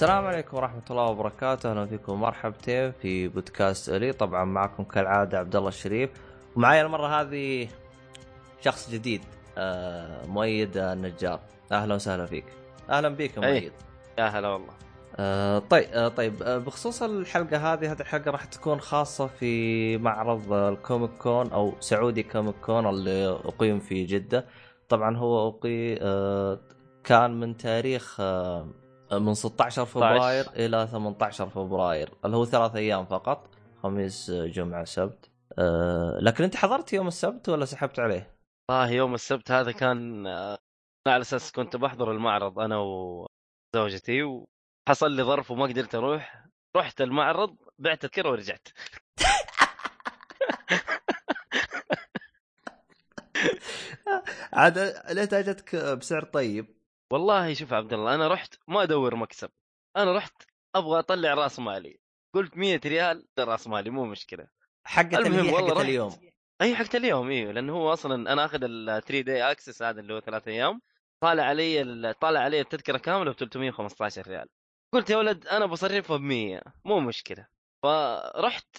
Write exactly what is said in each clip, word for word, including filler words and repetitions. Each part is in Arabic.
السلام عليكم ورحمة الله وبركاته، أهلا فيكم مرحبتين في بودكاست أولي. طبعا معكم كالعادة عبدالله الشريف، ومعايا المرة هذه شخص جديد آه مؤيد النجار. أهلا وسهلا فيك. أهلا بك مؤيد. يا هلا والله. آه طيب آه طيب آه بخصوص الحلقة هذه، هذه الحلقة راح تكون خاصة في معرض الكوميك كون أو سعودي كوميك كون اللي أقيم في جدة. طبعا هو أقي آه كان من تاريخ آه من ستة عشر فبراير إلى ثمانية عشر فبراير، اللي هو ثلاث أيام فقط، خميس جمعة سبت. أه لكن أنت حضرت يوم السبت ولا سحبت عليه؟ آه يوم السبت هذا كان أه على أساس كنت بحضر المعرض أنا وزوجتي، وحصل لي ظرف وما قدرت أروح. رحت المعرض، بعت تذكرة ورجعت. عاد ليه تاجتك بسعر طيب؟ والله شوف عبد الله، انا رحت ما ادور مكسب، انا رحت ابغى اطلع راس مالي. قلت مية ريال راس مالي مو مشكله. حقت حقت اليوم، اي حقت اليوم، ايوه. لانه هو اصلا انا اخذ ال ثري داي اكسس هذا اللي هو ثلاث ايام، طالع علي طالع علي التذكره كامله ب ثلاثمية وخمستاشر ريال. قلت يا ولد انا بصرفها ب مية مو مشكله. فرحت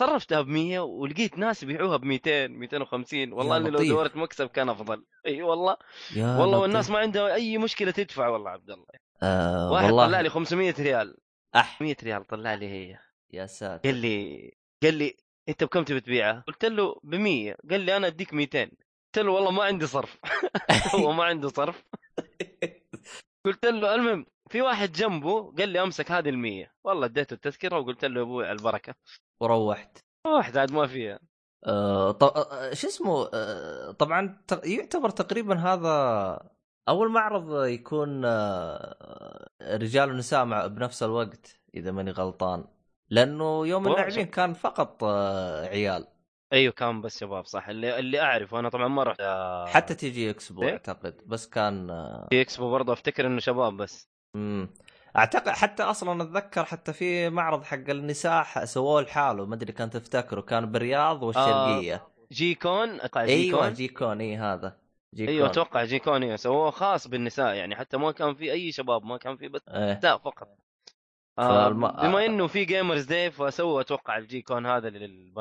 صرفتها ب مية، ولقيت ناس يبيعوها ب مئتين مئتين وخمسين. والله لو دورت مكسب كان افضل. اي والله والله. والناس ما عندها اي مشكله تدفع. والله عبد الله آه واحد والله. طلع لي خمسمية ريال اح مية ريال طلع لي هي. يا ساتر. قال لي قال لي انت بكم تبي تبيعها؟ قلت له ب مية. قال لي انا اديك مئتين. قلت له والله ما عندي صرف. هو ما عنده صرف. قلت له المهم في واحد جنبه قال لي امسك هذه المية. والله اديته التذكره وقلت له ابوي على البركه، وروحت. روحت عاد ما فيها. أه طب أه شو اسمه أه طبعا يعتبر تقريبا هذا اول معرض يكون أه رجال ونساء بنفس الوقت اذا ماني غلطان، لانه يوم اللاعبين كان فقط أه عيال. ايوه كان بس شباب صح، اللي اللي اعرفه انا. طبعا ما رحت أه حتى تيجي اكسبو اعتقد، بس كان أه في اكسبو برضه افتكر انه شباب بس. امم اعتقد حتى اصلا اتذكر حتى في معرض حق النساء سووه لحاله، ما ادري كان تفتكره، كان بالرياض والشرقيه. آه جي كون اتوقع. ايوه جي كون اي هذا جي كون. ايوه اتوقع جي كون اي سووه خاص بالنساء، يعني حتى ما كان في اي شباب، ما كان في بس إيه. لا فقط آه فالم... بما انه في جيمرز داي فسووا اتوقع الجي كون هذا للبنات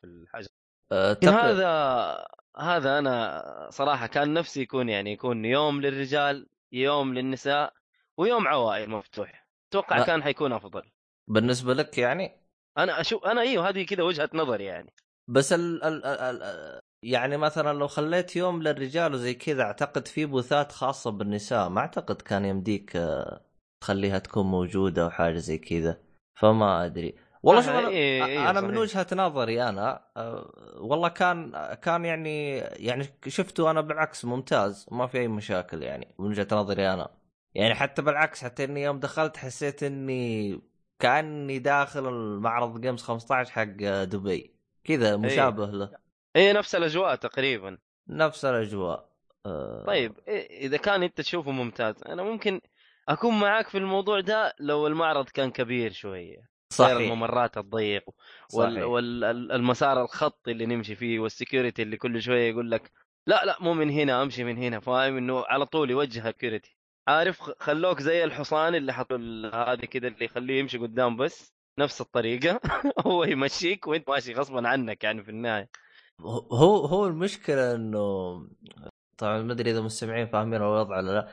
في الحجر. أه هذا هذا انا صراحه كان نفسي يكون، يعني يكون يوم للرجال يوم للنساء ويوم عوائل مفتوح. اتوقع كان حيكون افضل بالنسبه لك يعني. انا اشوف انا ايوه هذه كذا وجهه نظري يعني. بس ال ال ال يعني مثلا لو خليت يوم للرجال وزي كذا، اعتقد في بوثات خاصه بالنساء، ما اعتقد كان يمديك تخليها تكون موجوده وحاجه زي كذا. فما ادري والله. شوف انا, إيه إيه أنا من وجهه نظري انا والله كان كان يعني يعني شفته انا بالعكس ممتاز، ما في اي مشاكل يعني من وجهه نظري انا. يعني حتى بالعكس، حتى اني يوم دخلت حسيت اني كأني داخل المعرض جيمز خمستاشر حق دبي كذا، مشابه له. اي نفس الاجواء تقريبا، نفس الاجواء. أه... طيب اذا كان انت تشوفه ممتاز، انا ممكن اكون معاك في الموضوع ده لو المعرض كان كبير شويه. صحيح. الممرات الضيق والمسار وال... وال... الخط اللي نمشي فيه، والسيكوريتي اللي كل شويه يقول لك لا لا مو من هنا امشي من هنا، فاهم؟ انه على طول يوجه السيكوريتي، عارف؟ خلوك زي الحصان اللي حطوا هذا كده اللي يخليه يمشي قدام بس نفس الطريقة. هو يمشيك وانت ماشي غصبا عنك يعني في النهاية. هو هو المشكلة انه طبعا ما ادري اذا مستمعين فاهمين الوضع ولا لا.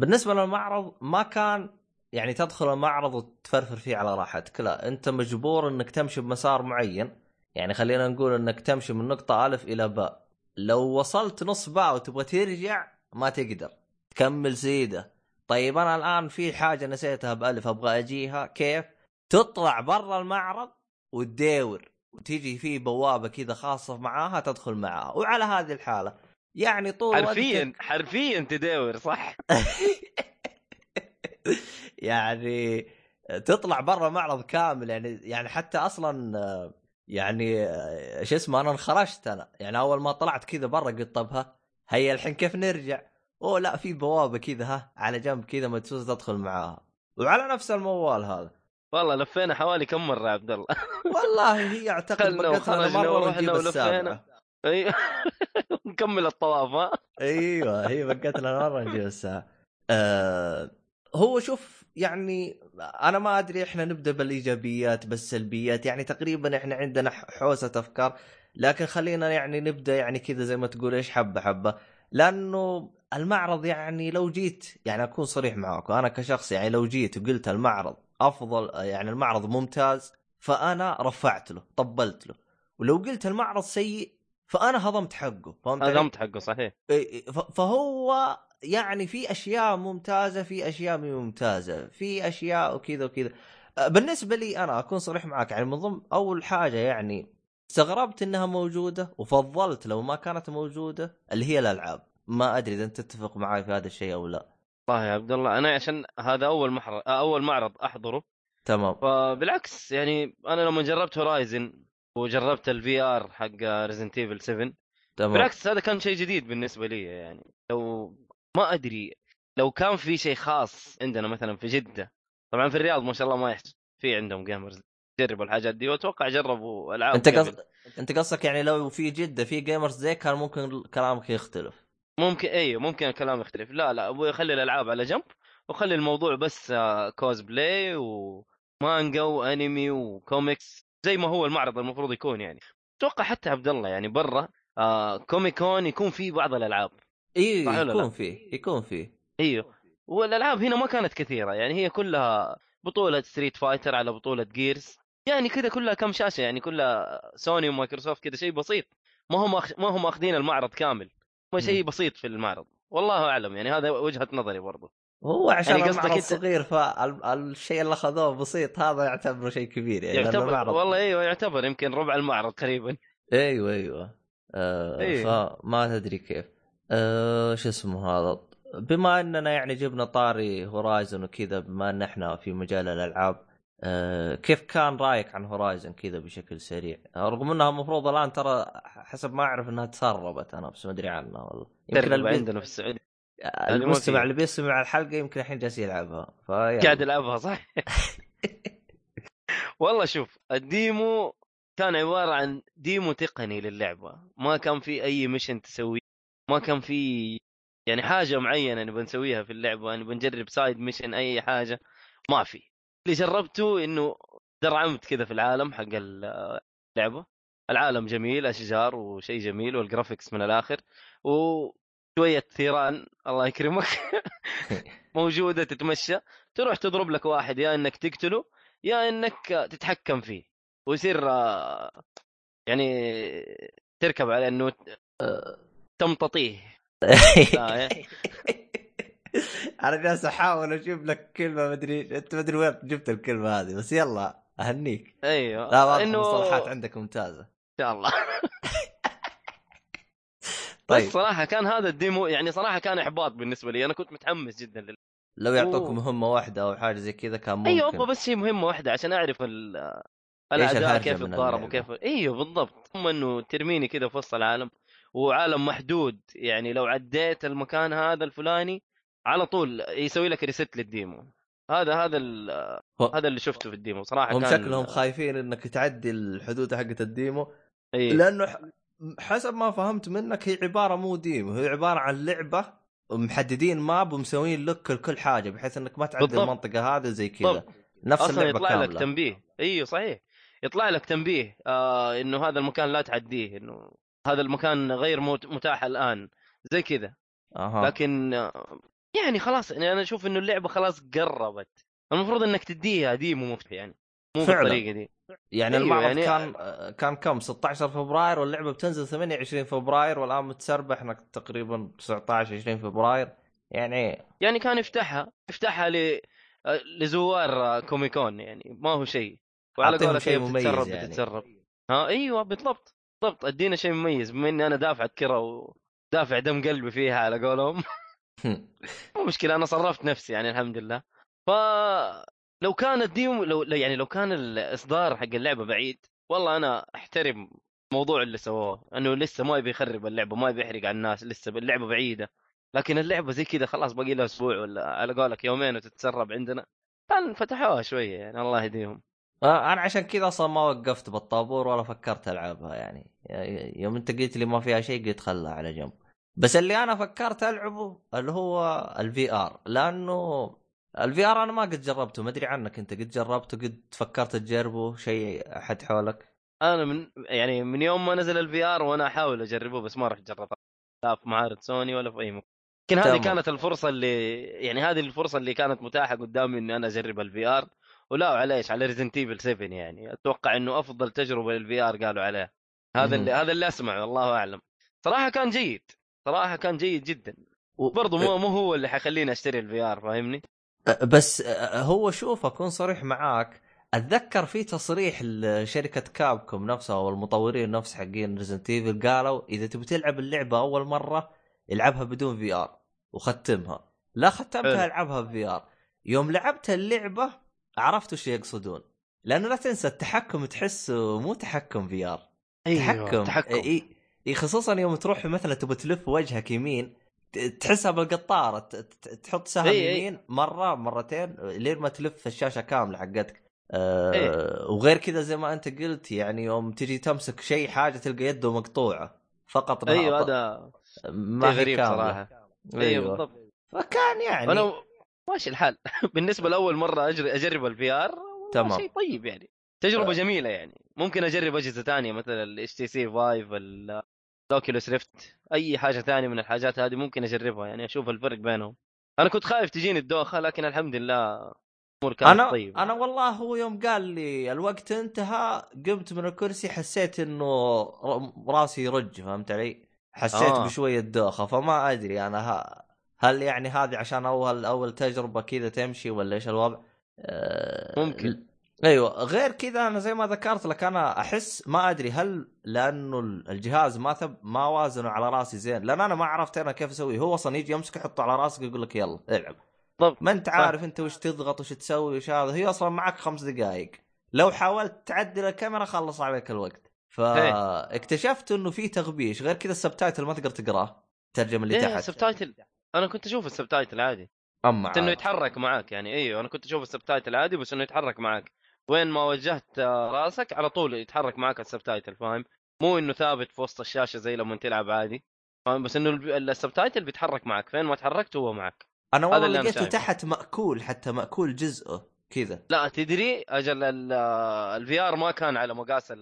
بالنسبة للمعرض ما كان يعني تدخل المعرض وتفرفر فيه على راحتك، لا انت مجبور انك تمشي بمسار معين. يعني خلينا نقول انك تمشي من نقطة ألف الى باء، لو وصلت نص باء وتبغى ترجع ما تقدر كمل سيده. طيب انا الان في حاجه نسيتها بالف ابغى اجيها، كيف؟ تطلع برا المعرض وتدور وتيجي في بوابه كذا خاصه معاها تدخل معاها، وعلى هذه الحاله يعني طول حرفيا وقتك... حرفيا تدور صح. يعني تطلع برا معرض كامل يعني. يعني حتى اصلا يعني ايش اسمه انا انخرجت انا يعني اول ما طلعت كذا برا قلت طبها هيا الحين كيف نرجع؟ أو لا في بوابة كذا ها على جنب كذا ما تسوز تدخل معاها، وعلى نفس الموال هذا. والله لفينا حوالي كم مرة عبد الله. والله هي اعتقد بقتنا مرة ونجيب السابعة. أيوة. نكمل الطواف. ها ايوه هي بقتنا مرة نجيب السابعة. أه... هو شوف يعني انا ما ادري احنا نبدا بالايجابيات بالسلبيات، يعني تقريبا احنا عندنا حوسه افكار، لكن خلينا يعني نبدا يعني كذا زي ما تقول ايش حبه حبه، لانه المعرض يعني لو جيت يعني اكون صريح معاكم انا كشخص، يعني لو جيت وقلت المعرض افضل يعني المعرض ممتاز فانا رفعت له طبلت له، ولو قلت المعرض سيء فانا هضمت حقه، فهمت؟ هضمت حقه صحيح. فهو يعني في اشياء ممتازه، في اشياء ممتازه، في اشياء وكذا وكذا. بالنسبه لي انا اكون صريح معك، يعني من ضمن اول حاجه يعني استغربت انها موجوده وفضلت لو ما كانت موجوده اللي هي الالعاب. ما ادري اذا انت تتفق معي في هذا الشيء او لا. والله يا عبد الله انا عشان هذا اول محرض اول معرض احضره، تمام، فبالعكس يعني انا لما جربت هورايزن وجربت الفي ار حق ريزنت ايفل سبعة، تمام، بالعكس هذا كان شيء جديد بالنسبه لي. يعني لو ما أدري لو كان في شيء خاص عندنا مثلا في جدة، طبعا في الرياض ما شاء الله ما يحتاج في عندهم جيمرز جربوا الحاجات دي، وأتوقع جربوا ألعاب. أنت قص... أنت قصدك يعني لو في جدة في جيمرز زي كان ممكن كلامك يختلف؟ ممكن أيه، ممكن الكلام يختلف. لا لا ويخلي الألعاب على جنب وخلي الموضوع بس كوزبلاي ومانجا وأنمي وكوميكس زي ما هو المعرض المفروض يكون. يعني أتوقع حتى عبد الله يعني برا آه كوميك كون يكون في بعض الألعاب. ايوه يكون فيه يكون فيه ايوه. والالعاب هنا ما كانت كثيره، يعني هي كلها بطوله ستريت فايتر على بطوله جيرز، يعني كذا كلها كم شاشه، يعني كلها سوني ومايكروسوفت كذا، شيء بسيط. ما هم أخ... ما هم اخذين المعرض كامل، ما شيء بسيط في المعرض والله اعلم. يعني هذا وجهه نظري برضه، هو عشان يعني المعرض كت... صغير فالشيء اللي اخذوه بسيط هذا يعتبره شيء كبير، يعني يعتبر المعرض... والله ايوه يعتبر يمكن ربع المعرض تقريبا. ايوه ايوه, آه أيوة. فما تدري كيف أه شو اسمه هذا. بما اننا يعني جبنا طاري هورايزن وكذا، بما ان احنا في مجال الالعاب، أه كيف كان رايك عن هورايزن كذا بشكل سريع؟ رغم انها مفروض الان ترى حسب ما اعرف انها تسربت، انا بس ما ادري عنها والله. يمكن اللي عندنا في السعوديه المستمع اللي بيسمع الحلقه يمكن الحين جالس يلعبها، فيعني قاعد يلعبها صح. والله شوف، الديمو كان عباره عن ديمو تقني للعبه، ما كان في اي ميشن تسوي، ما كان في يعني حاجة معينة نبغى نسويها في اللعبة، نبغى نجرب سايد ميشن أي حاجة، ما في. اللي جربته إنه درعمت كذا في العالم حق اللعبة، العالم جميل، أشجار وشيء جميل، والجرافيكس من الآخر، وشوية ثيران الله يكرمك موجودة، تتمشى تروح تضرب لك واحد، يا إنك تقتله يا إنك تتحكم فيه ويصير يعني تركب على إنه تمططيه. انا جالس احاول اجيب لك كلمه، مدري انت مدري وين جبت الكلمه هذه، بس يلا اهنيك. ايوه لا إنو... المصطلحات عندك ممتازه ان شاء الله. طيب الصراحه كان هذا الديمو يعني صراحه كان احباط بالنسبه لي، انا كنت متحمس جدا لل... لو يعطوك مهمه واحده او حاجه زي كذا كان ممكن. ايوه بس شيء مهمه واحده عشان اعرف ال... الاداء كيف يتضارب وكيف. ايوه بالضبط، هم انه ترميني كذا في وسط العالم، وعالم محدود، يعني لو عديت المكان هذا الفلاني على طول يسوي لك ريست للديمو. هذا هذا هذا اللي شفته في الديمو صراحه. هم كان شكلهم خايفين انك تعدي الحدود حقه الديمو. أيه. لانه حسب ما فهمت منك هي عباره مو ديمو، هي عباره عن لعبه محددين ماب ومسوين لك كل حاجه بحيث انك ما تعدي المنطقه هذه زي كذا، نفس اللعبه يطلع كاملة. لك تنبيه. ايوه صحيح، يطلع لك تنبيه آه انه هذا المكان لا تعديه، انه هذا المكان غير متاح الآن زي كذا. أه. لكن يعني خلاص يعني أنا أشوف إنه اللعبة خلاص قربت، المفروض إنك تديها ديمو مفتوح، يعني مو بالطريقة دي. يعني أيوه المعرض يعني كان كان كم ستة عشر فبراير واللعبة بتنزل ثمانية وعشرين فبراير، والآن متسربح إنك تقريبا تسعة عشر عشرين فبراير. يعني يعني كان يفتحها يفتحها ل لزوار كوميكون، يعني ما هو شيء، وعلى قولك شيء مميز بتتسرب يعني. بتتسرب. ها أيوة بالضبط بالضبط، ادينا شيء مميز، بما اني انا دافع كره ودافع دم قلبي فيها على قولهم. مو مشكله، انا صرفت نفسي يعني الحمد لله. فلو كان الديمو لو يعني لو كان الاصدار حق اللعبه بعيد، والله انا احترم الموضوع اللي سووه، انه لسه ما يبي يخرب اللعبه، ما يبي يحرق على الناس، لسه اللعبه بعيده. لكن اللعبه زي كذا خلاص باقي لها اسبوع ولا على قولك يومين وتتسرب عندنا، كان فتحوها شويه يعني الله يهديهم. أنا عشان كذا أصلا ما وقفت بالطابور ولا فكرت ألعبها، يعني يوم أنت قلت لي ما فيها شيء قلت خلها على جنب. بس اللي أنا فكرت ألعبه اللي هو الفي آر، لأنه الفي ار انا ما قد جربته، ما ادري عنك انت قد جربته، قد فكرت تجربه شيء احد حولك؟ انا من يعني من يوم ما نزل الفي ار وانا احاول اجربه بس ما رح اجربه، لا في معارض سوني ولا في اي مكان. لكن هذه كانت الفرصه اللي يعني هذه الفرصه اللي كانت متاحه قدامي اني انا اجرب الفي ار، ولا على ايش، على Resident Evil سبعة يعني اتوقع انه افضل تجربه للفي ار قالوا عليها. هذا اللي هذا اللي اسمعه، والله اعلم. صراحه كان جيد، صراحه كان جيد جدا، وبرضه مو مو هو اللي حيخليني اشتري الفي ار، فاهمني؟ بس هو شوف اكون صريح معاك، اتذكر في تصريح لشركه كابكوم نفسها والمطورين نفس حقين Resident Evil قالوا اذا تبي تلعب اللعبه اول مره العبها بدون في ار وختمها. لا ختمتها العبها بفي ار، يوم لعبت اللعبه عرفت ايش يقصدون، لانه لا تنسى التحكم تحسه مو تحكم في ار. أيوة. تحكم تحكم اي إيه، خصوصا يوم تروح مثلا تبغى تلف وجهك يمين تحسها بالقطاره، تحط سهم أي يمين أي. مره مرتين لين ما تلف الشاشه كامله حقتك. أه أيه. وغير كذا زي ما انت قلت يعني يوم تجي تمسك شيء حاجه تلقى يده مقطوعه فقط. ايوه هذا غريب صراحه. ايوه, أيوة. بالضبط. فكان يعني انا ماشي الحال بالنسبه لاول مره اجرب اجرب الفي ار، شيء طيب يعني تجربه ف... جميله يعني. ممكن اجرب اجهزه ثانيه مثلا الاتش تي سي فايف، الاوكيولوس ريفت، اي حاجه ثانيه من الحاجات هذه ممكن اجربها يعني اشوف الفرق بينهم. انا كنت خايف تجيني الدوخه لكن الحمد لله انا طيب. انا والله هو يوم قال لي الوقت انتهى قمت من الكرسي حسيت انه راسي يرج، فهمت علي؟ حسيت آه. بشويه دوخه، فما ادري انا ها هل يعني هذه عشان اول اول تجربه كذا تمشي ولا ايش الوضع؟ أه ممكن. ايوه غير كذا انا زي ما ذكرت لك انا احس ما ادري هل لانه الجهاز ما ثب ما وازنه على راسي زين، لان انا ما عرفت انا كيف اسوي. هو اصلا يجي يمسك يحطه على راسك يقول لك يلا العب، ما انت عارف انت وش تضغط وش تسوي وش هذا. هي اصلا معك خمس دقائق لو حاولت تعدل الكاميرا خلص عليك الوقت. فاكتشفت انه في تغبيش. غير كذا السبتايتل ما تقدر تقراه، الترجمه اللي تحت السبتايتل انا كنت اشوف السبتايتل عادي اما انه يتحرك معك يعني. ايوه انا كنت اشوف السبتايتل عادي بس انه يتحرك معك وين ما وجهت راسك على طول يتحرك معك السبتايتل، فاهم؟ مو انه ثابت في وسط الشاشه زي لما تلعب عادي، فاهم؟ بس انه السبتايتل بيتحرك معك فين ما تحركت هو معك. انا والله لقيته تحت ماكول، حتى ماكول جزءه كذا. لا تدري اجل الفي ار ما كان على مقاس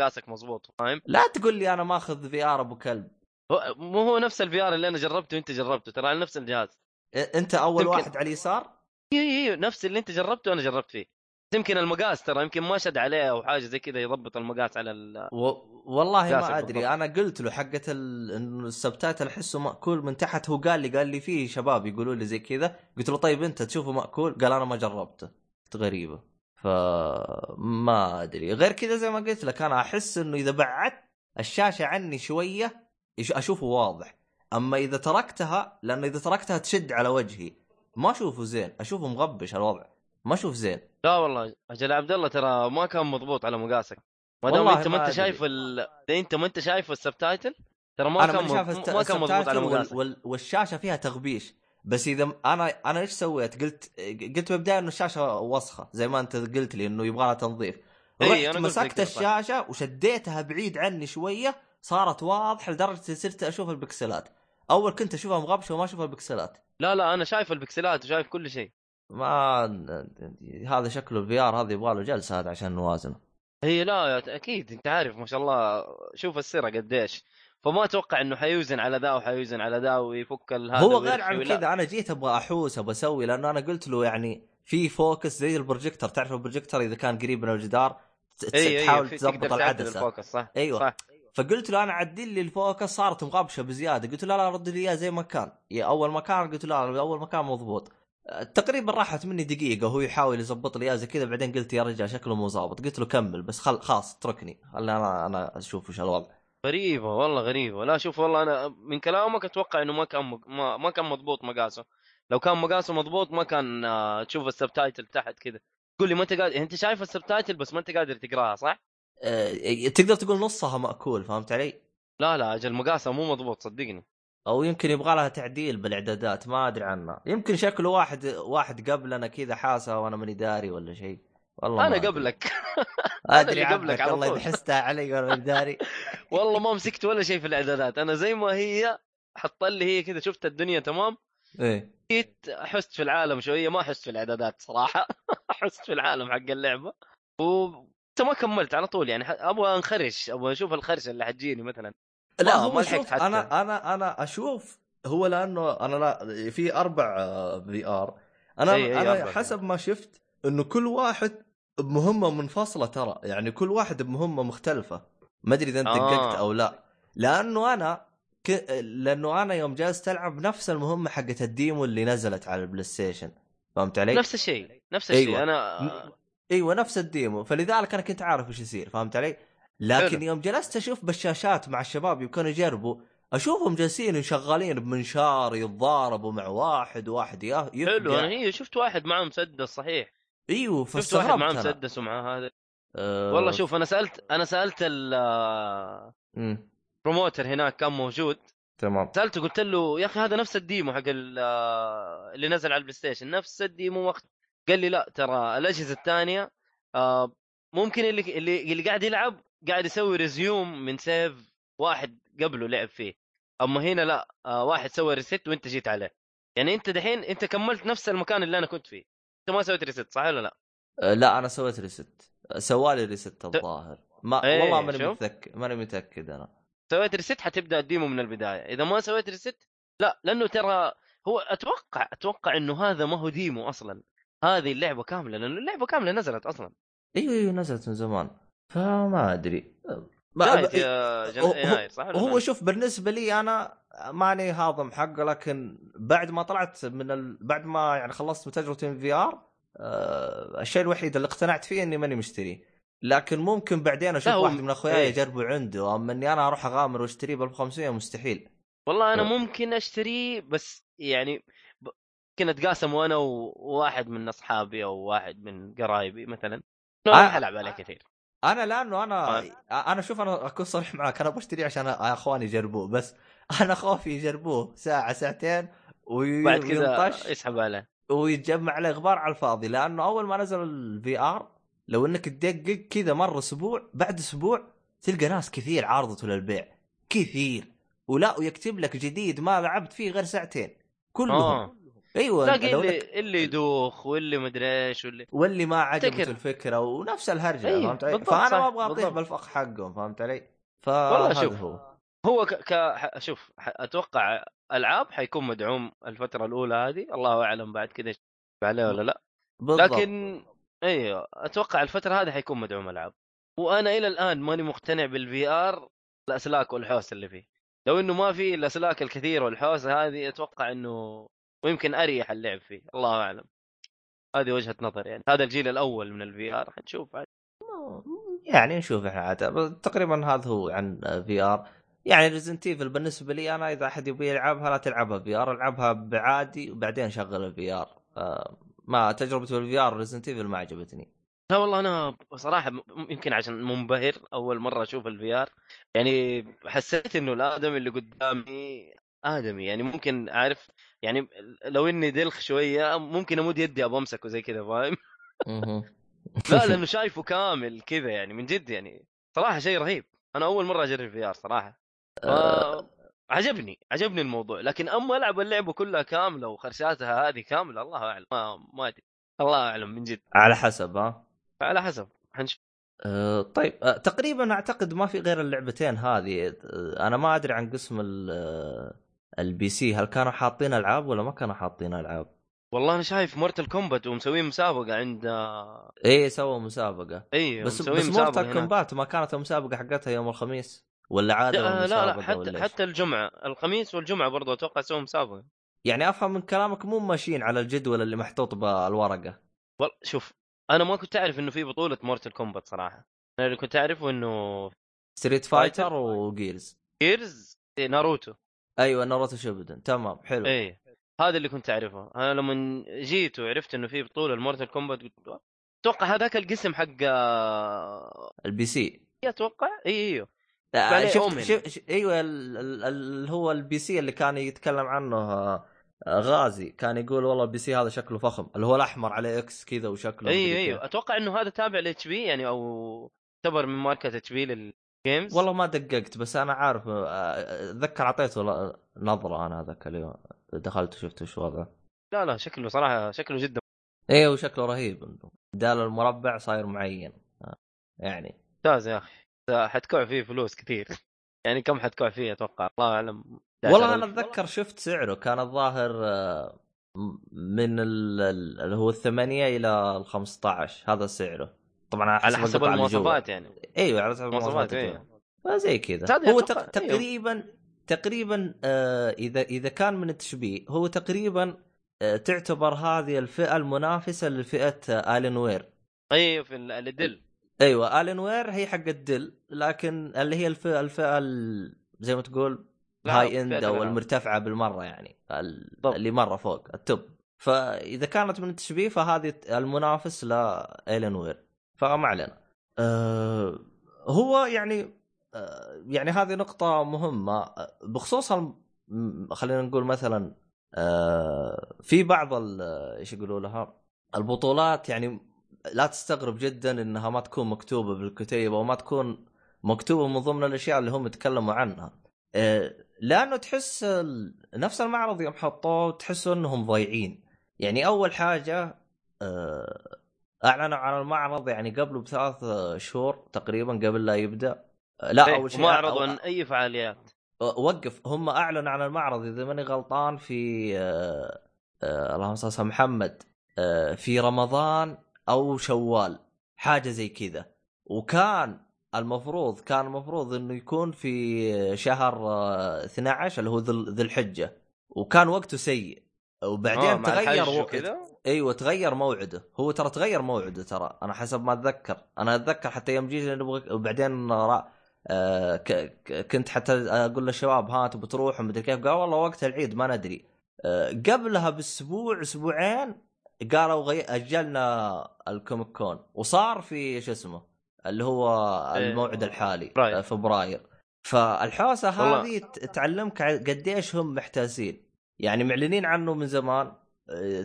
مقاسك مظبوط، فاهم؟ لا تقول لي انا ماخذ في ار ابو كلب. هو مو هو نفس الفي ار اللي انا جربته وانت جربته، ترى على نفس الجهاز. انت اول يمكن... واحد على اليسار. اي اي نفس اللي انت جربته انا جربت فيه، يمكن المقاس ترى يمكن ما شد عليه او حاجه زي كذا يضبط المقاس على ال... و... والله ما ادري بالضبط. انا قلت له حقه ال... انه السبتايتل احسه ماكول من تحت. هو قال لي قال لي فيه شباب يقولوا لي زي كذا، قلت له طيب انت تشوفه ماكول؟ قال انا ما جربته، غريبه. فما ادري. غير كذا زي ما قلت لك انا احس انه اذا بعدت الشاشه عني شويه اشوفه واضح، اما اذا تركتها، لانه اذا تركتها تشد على وجهي ما اشوفه زين، اشوفه مغبش الوضع، ما اشوف زين. لا والله اجل عبد الله ترى ما كان مضبوط على مقاسك. ما دام انت ما انت شايف ال... انت ما انت شايف السبتايتل ترى ما كان مضبوط، ما كان مضبوط على مقاسك وال... والشاشه فيها تغبيش. بس اذا انا انا ايش سويت؟ قلت قلت بالبدايه انه الشاشه وسخه زي ما انت قلت لي انه يبغى لها تنظيف. رحت مسكت الشاشه وشديتها بعيد عني شويه، صارت واضحه لدرجه صرت اشوف البكسلات. اول كنت اشوفها مغبشه وما اشوف البكسلات. لا لا انا شايف البكسلات وشايف كل شيء. ما هذا شكله الفي ار، هذا يبغى له جلسه هذا عشان نوازنه. هي لا اكيد انت عارف ما شاء الله شوف السيره قديش، فما اتوقع انه حيوزن على ذا وحيوزن على ذا ويفك هذا. هو غير عن كذا انا جيت ابغى احوس ابغى اسوي، لانه انا قلت له يعني في فوكس زي البروجيكتور، تعرف البروجيكتور اذا كان قريب من الجدار تحاول تضبط العدسه. صح ايوه صح. فقلت له انا عدل لي الفوكس، صارت مغبشه بزياده. قلت له لا لا رد لي اياه زي ما كان يا اول مكان. قلت له اول مكان مضبوط. تقريبا راحت مني دقيقه هو يحاول يزبط لي زي كذا، بعدين قلت يا رجال شكله مو ظابط، قلت له كمل بس خل خلاص اتركني خلي انا انا اشوف وش الوضع. غريبه والله غريبه. لا شوف والله انا من كلامك اتوقع انه ما كان مق... ما... ما كان مضبوط مقاسه. لو كان مقاسه مضبوط ما كان آه... تشوف السبتايتل تحت كذا. تقول لي ما انت قادر، انت شايف السبتايتل بس ما انت قادر تقراها، صح؟ أه... تقدر تقول نصها ماكول، فهمت علي؟ لا لا اجل مقاسه مو مضبوط صدقني. او يمكن يبغى لها تعديل بالاعدادات ما ادري عنها. يمكن شكله واحد واحد قبلنا كذا حاسه وانا ماني داري ولا شيء. والله انا قبلك ادري قبلك والله بحستها علي وانا ماني داري. والله ما مسكت ولا شيء في الاعدادات، انا زي ما هي حط لي هي كذا شفت الدنيا تمام ايه جيت حست في العالم شويه، ما حست في الاعدادات صراحه حست في العالم حق اللعبه وانت ما كملت على طول، يعني ابغى انخرش، ابغى اشوف الخرشه اللي حتجيني مثلا. لا هو شوف انا انا انا اشوف هو لانه انا لا في اربع في ار انا أي انا أي حسب ما شفت انه كل واحد بمهمه منفصله ترى، يعني كل واحد بمهمه مختلفه، ما ادري اذا انت دققت آه. او لا، لانه انا ك... لانه انا يوم جالس العب نفس المهمه حقت الديمو اللي نزلت على البلاي ستيشن، فهمت علي؟ نفس الشيء نفس الشيء أيوة. انا ن... ايوه نفس الديمو، فلذلك انا كنت عارف ايش يصير، فهمت علي؟ لكن يوم جلست اشوف بالشاشات مع الشباب يمكن يجربوا، اشوفهم جالسين شغالين بمنشار يتضاربوا مع واحد واحد ياه حلو. انا هي شفت واحد معه مسدس صحيح، ايوه شفت واحد معه مسدس ومع هذا أه... والله شوف انا سالت انا سالت ال بروموتر هناك كان موجود تمام، سالته قلت له يا اخي هذا نفس الديمو حق اللي نزل على البلاي ستيشن، نفس الديمو وقت، قال لي لا ترى الاجهزه الثانيه ممكن اللي اللي, اللي قاعد يلعب قاعد يسوي ريزيوم من سيف واحد قبله لعب فيه، اما هنا لا واحد سوى ريست وانت جيت عليه، يعني انت دحين انت كملت نفس المكان اللي انا كنت فيه، انت ما سويت ريست صح ولا لا؟ لا انا سويت ريست، سوالي ريست الظاهر ما ايه والله ماني متاكد ماني متاكد انا سويت ريست حتبدا الديمو من البدايه، اذا ما سويت ريست لا، لانه ترى هو اتوقع اتوقع انه هذا ما هو ديمو اصلا، هذه اللعبه كامله، لانه اللعبه كامله نزلت اصلا. ايوه ايوه نزلت من زمان، فما ادري ما أب... جن... صح ولا هو. شوف بالنسبه لي انا ماني هاضم حقه، لكن بعد ما طلعت من ال... بعد ما يعني خلصت تجربه الفي ار أه... الشيء الوحيد اللي اقتنعت فيه اني ماني مشتريه، لكن ممكن بعدين اشوف واحد من اخوياي يجربه عنده، اما اني انا اروح اغامر واشتريه ب خمسمية مستحيل. والله انا أوه. ممكن اشتريه بس يعني ممكن اتقاسم وانا وواحد من اصحابي او واحد من قرايبي مثلا، انا ما العب عليه كثير انا، لانه انا آه. انا شوف انا اكون صريح معك، انا بشتريه عشان اخواني يجربوه، بس انا خوفي يجربوه ساعه ساعتين وبعد كذا يسحب عليه ويتجمع عليه غبار على الفاضي، لانه اول ما نزل الفي ار لو انك تدقق كذا مره اسبوع بعد اسبوع تلقى ناس كثير عارضته للبيع كثير، ولا ويكتب لك جديد ما لعبت فيه غير ساعتين كلهم آه. ايوه اللي, اللي يدوخ واللي مدري ايش واللي واللي ما عجبته الفكره ونفس الهرجه أيه. فهمت علي؟ فانا ما ابغى اطيح بالفق حقهم، فهمت علي؟ ف والله شوف هو, هو ك... ك... شوف اتوقع العاب حيكون مدعوم الفتره الاولى هذه، الله اعلم بعد كذا عليه ولا لا بالضبط. لكن ايوه اتوقع الفتره هذه حيكون مدعوم العاب، وانا الى الان ماني مقتنع بالفي ار الاسلاك والحوسه اللي فيه، لو انه ما فيه الاسلاك الكثيره والحوسه هذه اتوقع انه ويمكن اريح اللعب فيه، الله اعلم، هذه وجهه نظر يعني. هذا الجيل الاول من الفي ار حنشوف عاد يعني نشوف احنا عاد تقريبا. هذا هو عن في ار يعني. ريزنت ايفل بالنسبه لي انا اذا احد يبي يلعبها لا تلعبها في ار، العبها بعادي وبعدين شغل الفي ار. ما تجربة الفي ار ريزنت ايفل ما عجبتني. لا والله انا بصراحه يمكن عشان منبهر اول مره اشوف الفي ار، يعني حسيت انه الادمي اللي قدامي ادمي، يعني ممكن اعرف يعني لو اني دلخ شويه ممكن امد يدي ابى امسكه زي كذا، فاهم؟ لا لانه شايفه كامل كذا يعني من جد، يعني صراحه شيء رهيب. انا اول مره اجرب في ار صراحه أه... عجبني عجبني الموضوع، لكن اما العب اللعبه كلها كامله وخرشاتها هذه كامله الله اعلم، ما ادري الله اعلم من جد، على حسب ها على حسب حنشوف أه طيب أه تقريبا اعتقد ما في غير اللعبتين هذه. أه انا ما ادري عن قسم البي سي، هل كانوا حاطين العاب ولا ما كانوا حاطين العاب؟ والله انا شايف مورتال كومبات ومسوين مسابقه عند ايه سووا مسابقه ايه بس, بس مورتال كومبات ما كانت المسابقه حقتها يوم الخميس ولا عادة لا لا حتى, حتى الجمعة، الخميس والجمعة برضو أتوقع سووا مسابقة. يعني أفهم من كلامك مو ماشيين على الجدول اللي محطوط بالورقة. والله شوف أنا ما كنت أعرف إنه في بطولة مورتال كومبات صراحة، أنا اللي كنت أعرفه إنه ستريت فايتر وغيرز غيرز ناروتو. أيوة ناروتو شبدن تمام حلو أي هذا اللي كنت أعرفه. أنا لما جيت وعرفت إنه في بطولة المورتال كومبات أتوقع هذاك القسم حق البي سي أتوقع أي أيوة شفت شفت ايوه اللي هو البي سي اللي كان يتكلم عنه غازي، كان يقول والله البي سي هذا شكله فخم، اللي هو الاحمر عليه اكس كذا وشكله ايوه ايوه اتوقع انه هذا تابع لاتش بي يعني، او تعتبر من ماركه اتش بي للجيمز. والله ما دققت بس انا عارف اتذكر اعطيته نظره انا هذاك اليوم دخلت وشفت وش وضعه. لا لا شكله صراحة شكله جدا ايه وشكله رهيب بدال المربع صاير معين يعني ممتاز يا اخي. حتكوع فيه فلوس كثير يعني كم حتكوع فيه اتوقع الله اعلم. والله انا اتذكر شفت سعره كان الظاهر من اللي هو الثمانية الى الخمسة عشر هذا سعره طبعا على حسب المواصفات يعني ايوه على حسب المواصفات ايوه زي كذا هو تق... تقريبا أيوه. تقريبا آه اذا اذا كان من التشبيه هو تقريبا آه تعتبر هذه الفئه المنافسه لفئه آه آلين وير ايوه في الدل ايوه آلين وير هي حق الدل لكن اللي هي الفئه الفئه زي ما تقول هاي اند او المرتفعه بالمره يعني اللي مره فوق التوب. فاذا كانت من التشبيه فهذه المنافس لآلين وير فما علينا. آه هو يعني يعني هذه نقطة مهمة بخصوص خلينا نقول مثلا في بعض ايش يقولوا لها البطولات يعني لا تستغرب جدا انها ما تكون مكتوبة بالكتيبة وما تكون مكتوبة من ضمن الاشياء اللي هم تكلموا عنها لانه تحس نفس المعرض يوم حطوه تحسوا انهم ضايعين. يعني اول حاجة اعلنوا عن المعرض يعني قبله بثلاث شهور تقريبا قبل لا يبدأ لا أول شيء ما عرضوا عن أي فعاليات وقف هم أعلن عن المعرض إذا ماني غلطان في آه آه اللهم صل على محمد آه في رمضان أو شوال حاجة زي كذا وكان المفروض كان المفروض إنه يكون في شهر آه اثنا عشر اللي هو ذي الحجة وكان وقته سيء وبعدين تغير وكذا ايوه تغير موعده هو ترى تغير موعده ترى أنا حسب ما أتذكر أنا أتذكر حتى يوم جيت نبغى وبعدين رأ آه كنت حتى أقول للشباب ها تبوا تروحوا مدري كيف قالوا والله وقت العيد ما ندري آه قبلها بأسبوع أسبوعين قالوا غي... أجلنا الكوميك كون وصار في شو اسمه اللي هو الموعد الحالي آه فبراير. فالحوسة هذه تعلمك قديش هم محتاسين يعني معلنين عنه من زمان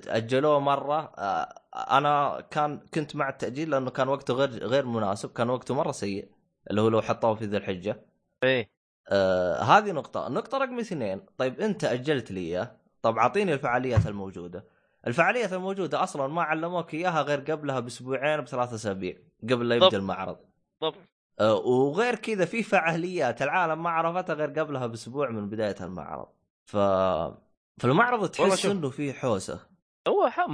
أجلوه مرة آه أنا كان كنت مع التأجيل لأنه كان وقته غير غير مناسب كان وقته مرة سيء اللي هو لو حطوه في ذي الحجة ايه آه هذه نقطة. النقطة رقم اثنين طيب انت اجلت لي اياه طب اعطيني الفعاليات الموجودة. الفعاليات الموجودة اصلا ما علموك اياها غير قبلها باسبوعين بثلاثة اسابيع قبل لا يبدأ المعرض طب آه وغير كذا في فعاليات العالم ما عرفتها غير قبلها باسبوع من بداية المعرض ف فالمعرض تحس انه فيه حوسة هو حم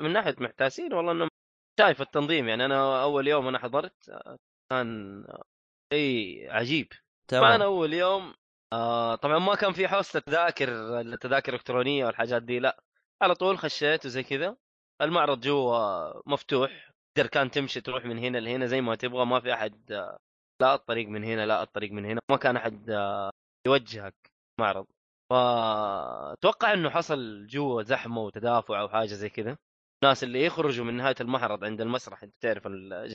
من ناحية محتاسين والله انه شايف التنظيم يعني انا اول يوم انا حضرت كان شيء عجيب تمام. فأنا أول يوم آه طبعا ما كان في حوسة تذاكر التذاكر الإلكترونية والحاجات دي لا على طول خشيت وزي كذا. المعرض جوا مفتوح تقدر كان تمشي تروح من هنا لهنا زي ما تبغى ما في أحد آه لا الطريق من هنا لا الطريق من هنا ما كان أحد آه يوجهك معرض. فأتوقع أنه حصل جوا زحمة وتدافع أو حاجة زي كذا الناس اللي يخرجوا من نهاية المعرض عند المسرح أنت تعرف ال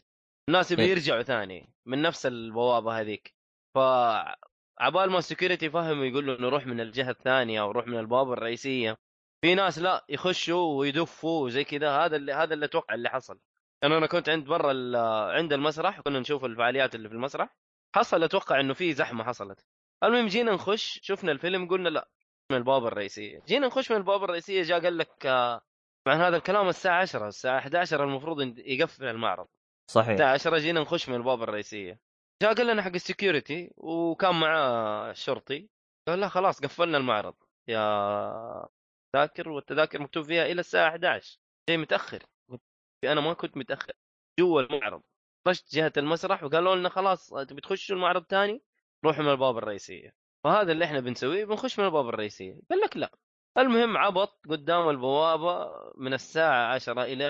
الناس بيرجعوا ثاني من نفس البوابة هذيك فعبال ما السكيورتي فهم يقولوا نروح من الجهة الثانية أو نروح من البوابة الرئيسية في ناس لا يخشوا ويدفوا وزي كذا هذا اللي هذا اللي توقع اللي حصل. أنا أنا كنت عند برا عند المسرح كنا نشوف الفعاليات اللي في المسرح حصل أتوقع إنه في زحمة حصلت. المهم جينا نخش شفنا الفيلم قلنا لا من البوابة الرئيسية جينا نخش من البوابة الرئيسية جاء قال لك عن هذا الكلام الساعة عشرة الساعة أحد عشر المفروض يقفل المعرض صحيح عشرة جينا نخش من الباب الرئيسية جاء قال لنا حق السكيورتي وكان معاه الشرطي قال لا خلاص قفلنا المعرض يا تذاكر والتذاكر مكتوب فيها إلى الساعة أحد عشر جاي متأخر أنا ما كنت متأخر جوا المعرض طشت جهة المسرح وقالوا لنا خلاص بتخشوا المعرض تاني روحوا من الباب الرئيسية فهذا اللي احنا بنسويه بنخش من الباب الرئيسية قال لك لا. المهم عبط قدام البوابة من الساعة عشرة إلى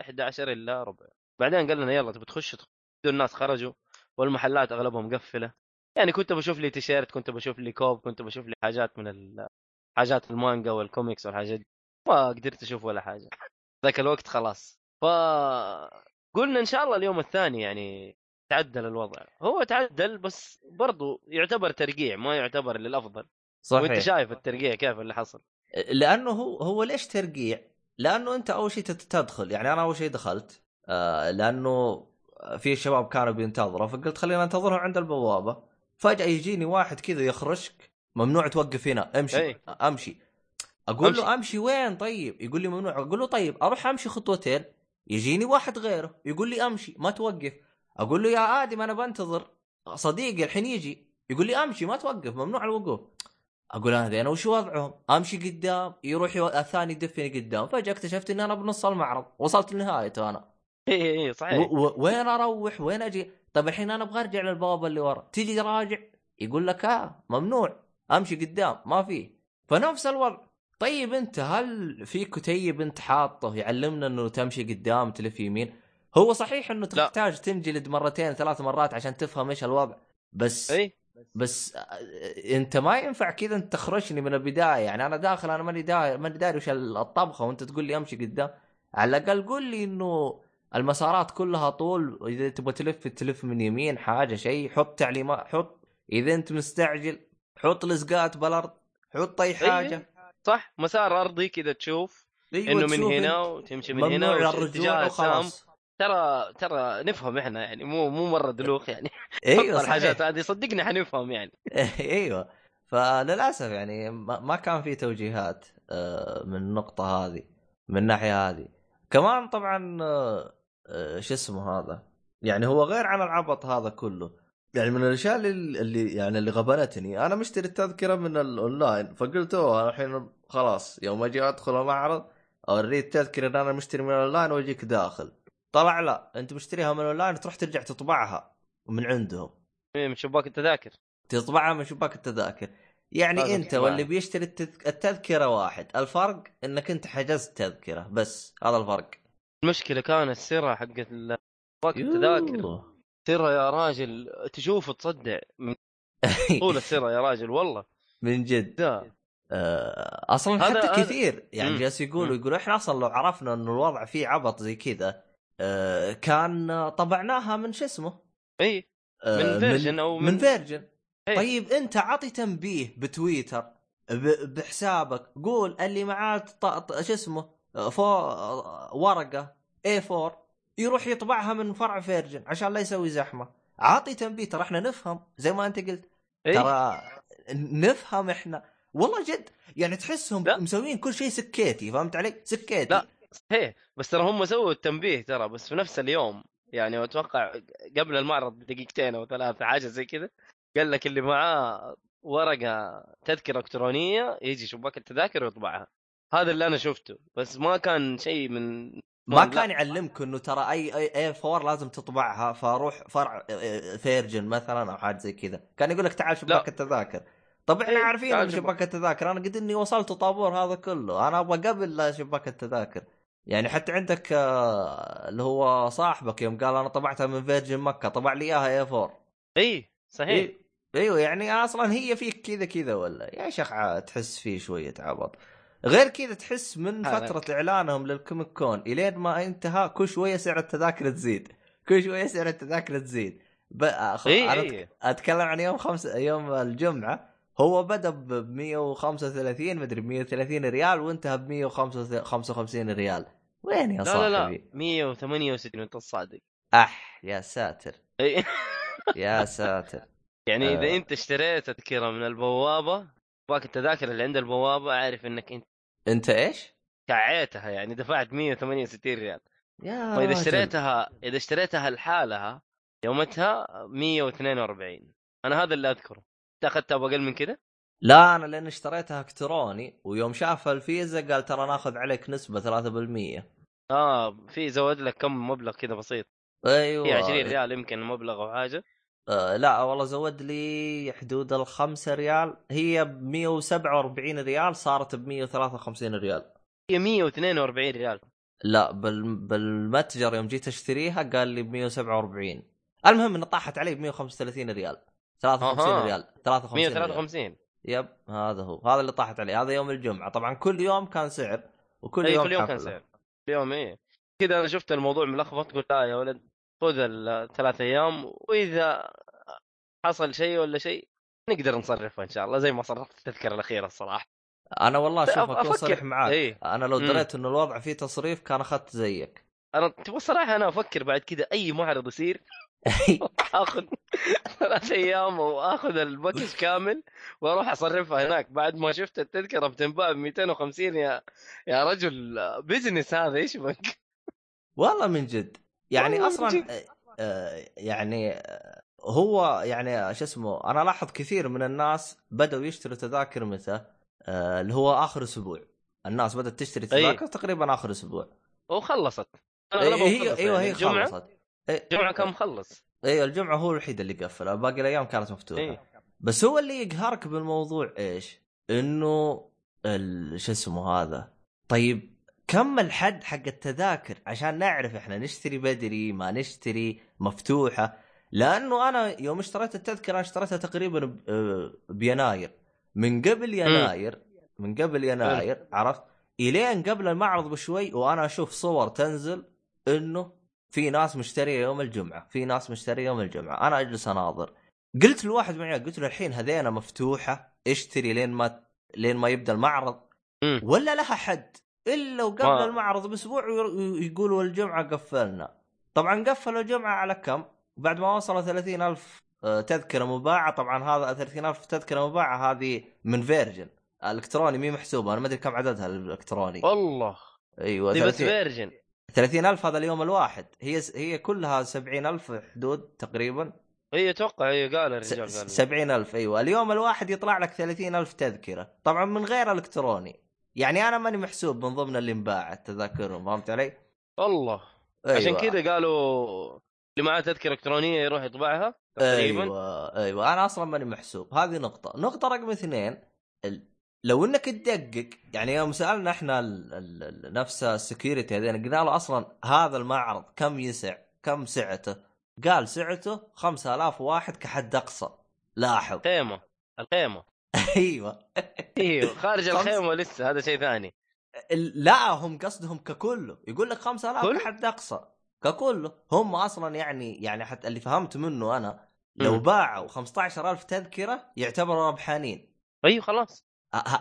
أحد عشر إلا ربع بعدين قال لنا يلا تبي تخش الناس خرجوا والمحلات اغلبها مقفله يعني كنت بشوف لي تيشيرت كنت بشوف لي كوب كنت بشوف لي حاجات من حاجات المانجا والكوميكس والحاجات دي ما قدرت اشوف ولا حاجه ذاك الوقت خلاص. فقلنا ان شاء الله اليوم الثاني يعني تعدل الوضع هو تعدل بس برضو يعتبر ترقيع ما يعتبر للافضل صحيح. وانت شايف الترقيع كيف اللي حصل لانه هو هو ليش ترقيع لانه انت اول شيء تدخل يعني انا اول شيء دخلت لأنه في شباب كانوا بينتظروا فقلت خلينا ننتظرهم عند البوابة. فجأة يجيني واحد كذا يخرجك ممنوع توقف هنا امشي أي. امشي اقول له امشي وين طيب؟ يقول لي ممنوع. اقول له طيب اروح امشي خطوتين، يجيني واحد غيره يقول لي امشي ما توقف. اقول له يا ادم انا بنتظر صديقي الحين يجي، يقول لي امشي ما توقف، ممنوع الوقوف. اقول انا انا وش وضعهم؟ امشي قدام يروح الثاني يدفني قدام، فجاه اكتشفت ان انا بنص المعرض، وصلت لنهايته انا. اي اي صحيح. وين اروح وين اجي؟ طب الحين انا ابغى ارجع للبوابه اللي ورا، تيجي راجع يقول لك اه ممنوع، امشي قدام ما فيه. فنفس الوضع. طيب انت هل في كتيب انت حاطه يعلمنا انه تمشي قدام تلف يمين؟ هو صحيح انه تحتاج تنجلد مرتين ثلاث مرات عشان تفهم ايش الوضع، بس أي؟ بس انت ما ينفع كذا انت تخرجني من البدايه. يعني انا داخل انا ماني داري ماني داري وش الطبخه وانت تقول لي امشي قدام. على الاقل قول لي انه المسارات كلها طول، اذا تبغى تلف تلف من يمين حاجه شيء، حط تعليمات، حط اذا انت مستعجل حط لزقات بالارض، حط اي حاجه. أيه؟ صح، مسار ارضي كذا تشوف أيوة انه من هنا وتمشي من هنا واتجاه السام. ترى ترى نفهم احنا يعني، مو مو مره دلوخ يعني. ايوه الحاجات هذه صدقني حنفهم يعني. ايوه فللاسف يعني ما كان في توجيهات من النقطه هذه، من الناحيه هذه كمان طبعا. شو اسمه هذا يعني هو غير عن العبط هذا كله، يعني من الاشياء اللي يعني اللي غبنتني، انا مشتري التذكره من الاونلاين، فقلت اوه الحين خلاص يوم اجي ادخل المعرض اوريه التذكره ان انا مشتري من الاونلاين واجيك داخل. طلع لا، انت مشتريها من الاونلاين تروح ترجع تطبعها من عندهم، من شباك التذاكر تطبعها، من شباك التذاكر. يعني انت واللي بيشتري التذكره واحد، الفرق انك انت حجزت تذكره بس، هذا الفرق. المشكله كانت السرعه حقت شباك التذاكر، سرعه يا راجل تشوف تصدع طول السرعه يا راجل والله من جد. آه اصلا حتى هذا كثير هذا. يعني جالس يقولوا يقولوا احنا اصلا لو عرفنا انه الوضع فيه عبط زي كذا كان طبعناها من شو اسمه اي من فيرجن او من, من فيرجن. طيب انت عطي تنبيه بتويتر بحسابك، قول اللي معاه شو اسمه ورقه إيه فور يروح يطبعها من فرع فيرجن عشان لا يسوي زحمه، عطي تنبيه ترى احنا نفهم زي ما انت قلت. أي؟ ترى نفهم احنا والله جد، يعني تحسهم مسوين كل شيء سكيتي، فهمت علي؟ سكيتي لا. هي بس ترى هم سووا التنبيه ترى بس في نفس اليوم، يعني أتوقع قبل المعرض بدقيقتين أو ثلاثة حاجة زي كده، قال لك اللي معاه ورقة تذكرة إلكترونية يجي شباك التذاكر ويطبعها. هذا اللي أنا شفته، بس ما كان شيء من ما كان يعلمك إنه ترى أي أي أي فور لازم تطبعها، فاروح فرع فيرجن مثلا أو حاجة زي كده، كان يقول لك تعال شباك التذاكر. طب احنا عارفين إن شباك التذاكر أنا قد إني وصلت طابور هذا كله، أنا أبغى قبل شباك التذاكر. يعني حتى عندك اللي هو صاحبك يوم قال انا طبعتها من فيرجن مكه، طبع لي اياها إيه فور. اي صحيح. إيه. ايوه يعني اصلا هي فيك كذا كذا ولا يا شيخ، تحس فيه شويه عبط. غير كذا تحس من فتره اعلانهم للكوميك كون الين ما انتهى كل شويه سعر التذاكر تزيد، كل شويه سعر التذاكر تزيد. أخ... إيه أنا إيه. اتكلم عن يوم خمسة يوم الجمعه هو بدأ ب مية وخمسة وثلاثين مدري مية وثلاثين ريال وانتهى ب مية وخمسة وخمسين ريال. وين يا صاحبي؟ لا لا مية وثمانية وستين انت الصادق. اح يا ساتر. يا ساتر. يعني اذا أه. انت اشتريت تذكره من البوابه، باقي التذاكر اللي عند البوابه، اعرف انك انت انت ايش؟ كعيتها، يعني دفعت مية وثمانية وستين ريال. يا واذا اشتريتها اذا اشتريتها لحالها يومتها مية واثنين وأربعين. انا هذا اللي اذكره. تاخذتها بقل من كده؟ لا انا لان اشتريتها الكتروني، ويوم شاف الفيزا قال ترى ناخذ عليك نسبة ثلاثة بالمية. اه في زود لك كم مبلغ كده بسيط. ايوه في عشرين ريال يمكن مبلغ او حاجه. آه لا والله زود لي حدود الخمسة ريال، هي ب مية وسبعة وأربعين ريال صارت ب مية وثلاثة وخمسين ريال. هي مية واثنين وأربعين ريال. لا بال... بالمتجر يوم جيت اشتريها قال لي ب مية وسبعة وأربعين. المهم ان طاحت علي ب مية وخمسة وثلاثين ريال، ثلاثة وخمسين ريال، ثلاثة وخمسين. يب هذا هو، هذا اللي طاحت عليه، هذا يوم الجمعة. طبعا كل يوم كان سعر وكل يوم, كل يوم كان سعر اليوم. ايه كذا انا شفت الموضوع ملخبط، قلت لا يا ولد خذ الثلاث ايام واذا حصل شيء ولا شيء نقدر نصرفه ان شاء الله، زي ما صرفت التذكرة الأخيرة الصراحة. انا والله شوف اكون صريح معاك. ايه. انا لو دريت انه الوضع فيه تصريف كان اخذت زيك. انا تبغى الصراحة انا افكر بعد كذا اي معرض يصير اخذ ثلاث ايام واخذ الباكج كامل واروح اصرفها هناك. بعد ما شفت التذكره بتنباع ب مئتين وخمسين. يا يا رجل بزنس هذا ايش بك والله من جد يعني اصلا جد. آه يعني آه هو يعني شو اسمه انا لاحظ كثير من الناس بدأوا يشتروا تذاكر متى آه اللي هو اخر اسبوع. الناس بدأت تشتري تذاكر تقريبا اخر اسبوع وخلصت. ايوه ايوه هي خلصت. الجمعة كان مخلص. ايوه الجمعة هو الوحيد اللي قفل، باقي الايام كانت مفتوحة. أيه. بس هو اللي يقهرك بالموضوع ايش؟ انه ال... شو اسمه هذا؟ طيب كم الحد حق التذاكر عشان نعرف احنا نشتري بدري ما نشتري مفتوحة؟ لانه انا يوم اشتريت التذكرة انا اشتريتها تقريبا ب... بيناير من قبل يناير م. من قبل يناير م. عرفت؟ الين قبل المعرض بشوي وانا اشوف صور تنزل انه في ناس مشتريه يوم الجمعه في ناس مشتريه يوم الجمعه. انا اجلس اناظر قلت لواحد من عيال قلت له الحين هذينا مفتوحه اشتري لين ما لين ما يبدا المعرض م. ولا لها حد الا وقبل ما. المعرض باسبوع يقولوا الجمعه قفلنا. طبعا قفلوا الجمعه على كم بعد ما وصلوا ثلاثين ألف تذكره مباعه. طبعا هذا ثلاثين ألف تذكره مباعه هذه من فيرجن الالكتروني مي محسوبه. انا ما ادري كم عددها الالكتروني والله. ايوه دي بس فيرجن ثلاثين ألف هذا اليوم الواحد. هي هي كلها سبعين ألف حدود تقريبا. هي توقع هي قال الرجال قال سبعين ألف. ايوه اليوم الواحد يطلع لك ثلاثين ألف تذكره طبعا من غير الكتروني. يعني انا ماني محسوب من ضمن اللي انباعت تذاكرهم. فهمت علي والله. أيوة. عشان كذا قالوا اللي معاه تذكره الكترونيه يروح يطبعها تقريبا. ايوه ايوه انا اصلا ماني محسوب. هذه نقطه. نقطه رقم اثنين لو انك تدقق يعني يوم سألنا احنا ال ال نفس السكيورتي هذين قلنا له اصلا هذا المعرض كم يسع كم سعته؟ قال سعته خمسة آلاف واحد كحد اقصى. لاحظ قيمه القيمه. ايوه ايوه خارج الخيمه لسه هذا شيء ثاني. لا هم قصدهم ككله يقول لك خمسة آلاف كحد اقصى ككله. هم اصلا يعني يعني حتى اللي فهمت منه انا لو باعوا خمسة عشر ألف تذكره يعتبروا ربحانين. ايوه خلاص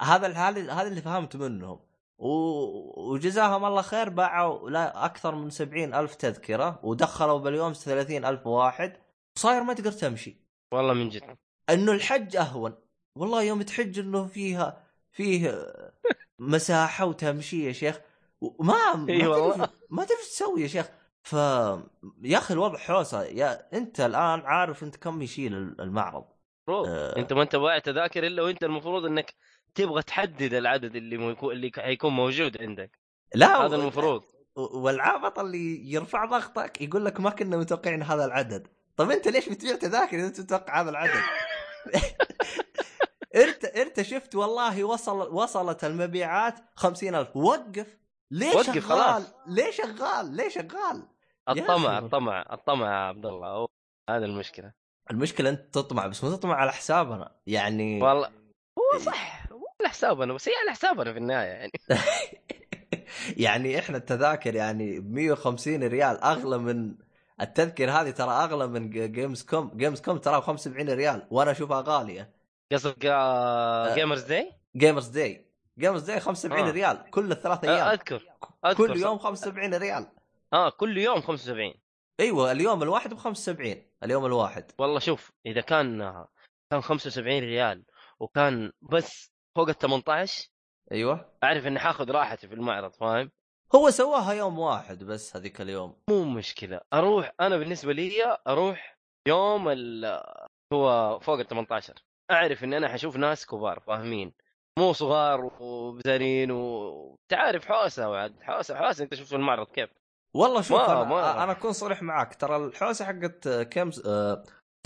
هذا الحال هذا اللي فهمت منهم. وجزاهم الله خير باعوا لا أكثر من سبعين ألف تذكرة ودخلوا باليوم ثلاثين ألف واحد. صاير ما تقدر تمشي والله من جد. إنه الحج أهون والله يوم تحج إنه فيها فيه مساحة وتمشي يا شيخ وما ما, ما تفش تسوي يا شيخ. ف يا أخي الوضع حوسة. يا أنت الآن عارف أنت كم يشيل المعرض. آه... أنت ما أنت باع تذاكر إلا وأنت المفروض إنك تبغى تحدد العدد اللي مو... اللي هيكون موجود عندك. لا هذا و... المفروض والعابط اللي يرفع ضغطك يقول لك ما كنا متوقعين هذا العدد. طب انت ليش بتبيع تذاكر اذا انت متوقع هذا العدد؟ انت انت شفت والله وصل وصلت المبيعات خمسين ألف. وقف ليش وقف خلاص. ليش شغال ليش شغال الطمع الطمع الطمع يا عبد الله. أوه. هذا المشكله. المشكله انت تطمع بس ما تطمع على حسابنا يعني والله. هو صح على حسابنا بس هي على حسابنا في النهاية يعني. يعني إحنا التذاكر يعني مئة وخمسين ريال أغلى من التذكر هذه ترى أغلى من جيمز كوم. جيمز كوم ترى خمسة وسبعين ريال وأنا أشوفها غالية. قصدك جيمرز داي؟ جيمرز داي جيمرز داي خمسة وسبعين آه. ريال كل الثلاث أيام. آه أذكر. أذكر كل يوم خمسة وسبعين ريال. آه كل يوم خمسة وسبعين. أيوة اليوم الواحد بخمسة وسبعين اليوم الواحد. والله شوف إذا كان كان خمسة وسبعين ريال وكان بس فوق الثمنتعش ايوه اعرف اني حاخذ راحتي في المعرض. فاهم هو سواها يوم واحد بس هذيك اليوم مو مشكله. اروح انا بالنسبه لي اروح يوم ال هو فوق الثمنتعش اعرف ان انا حشوف ناس كبار فاهمين مو صغار وبزارين وتعرف حوسه وعد حوسه حوسه. انت شفت المعرض كيف والله شوف ما أنا, ما انا اكون صريح معك ترى الحوسه حقت كم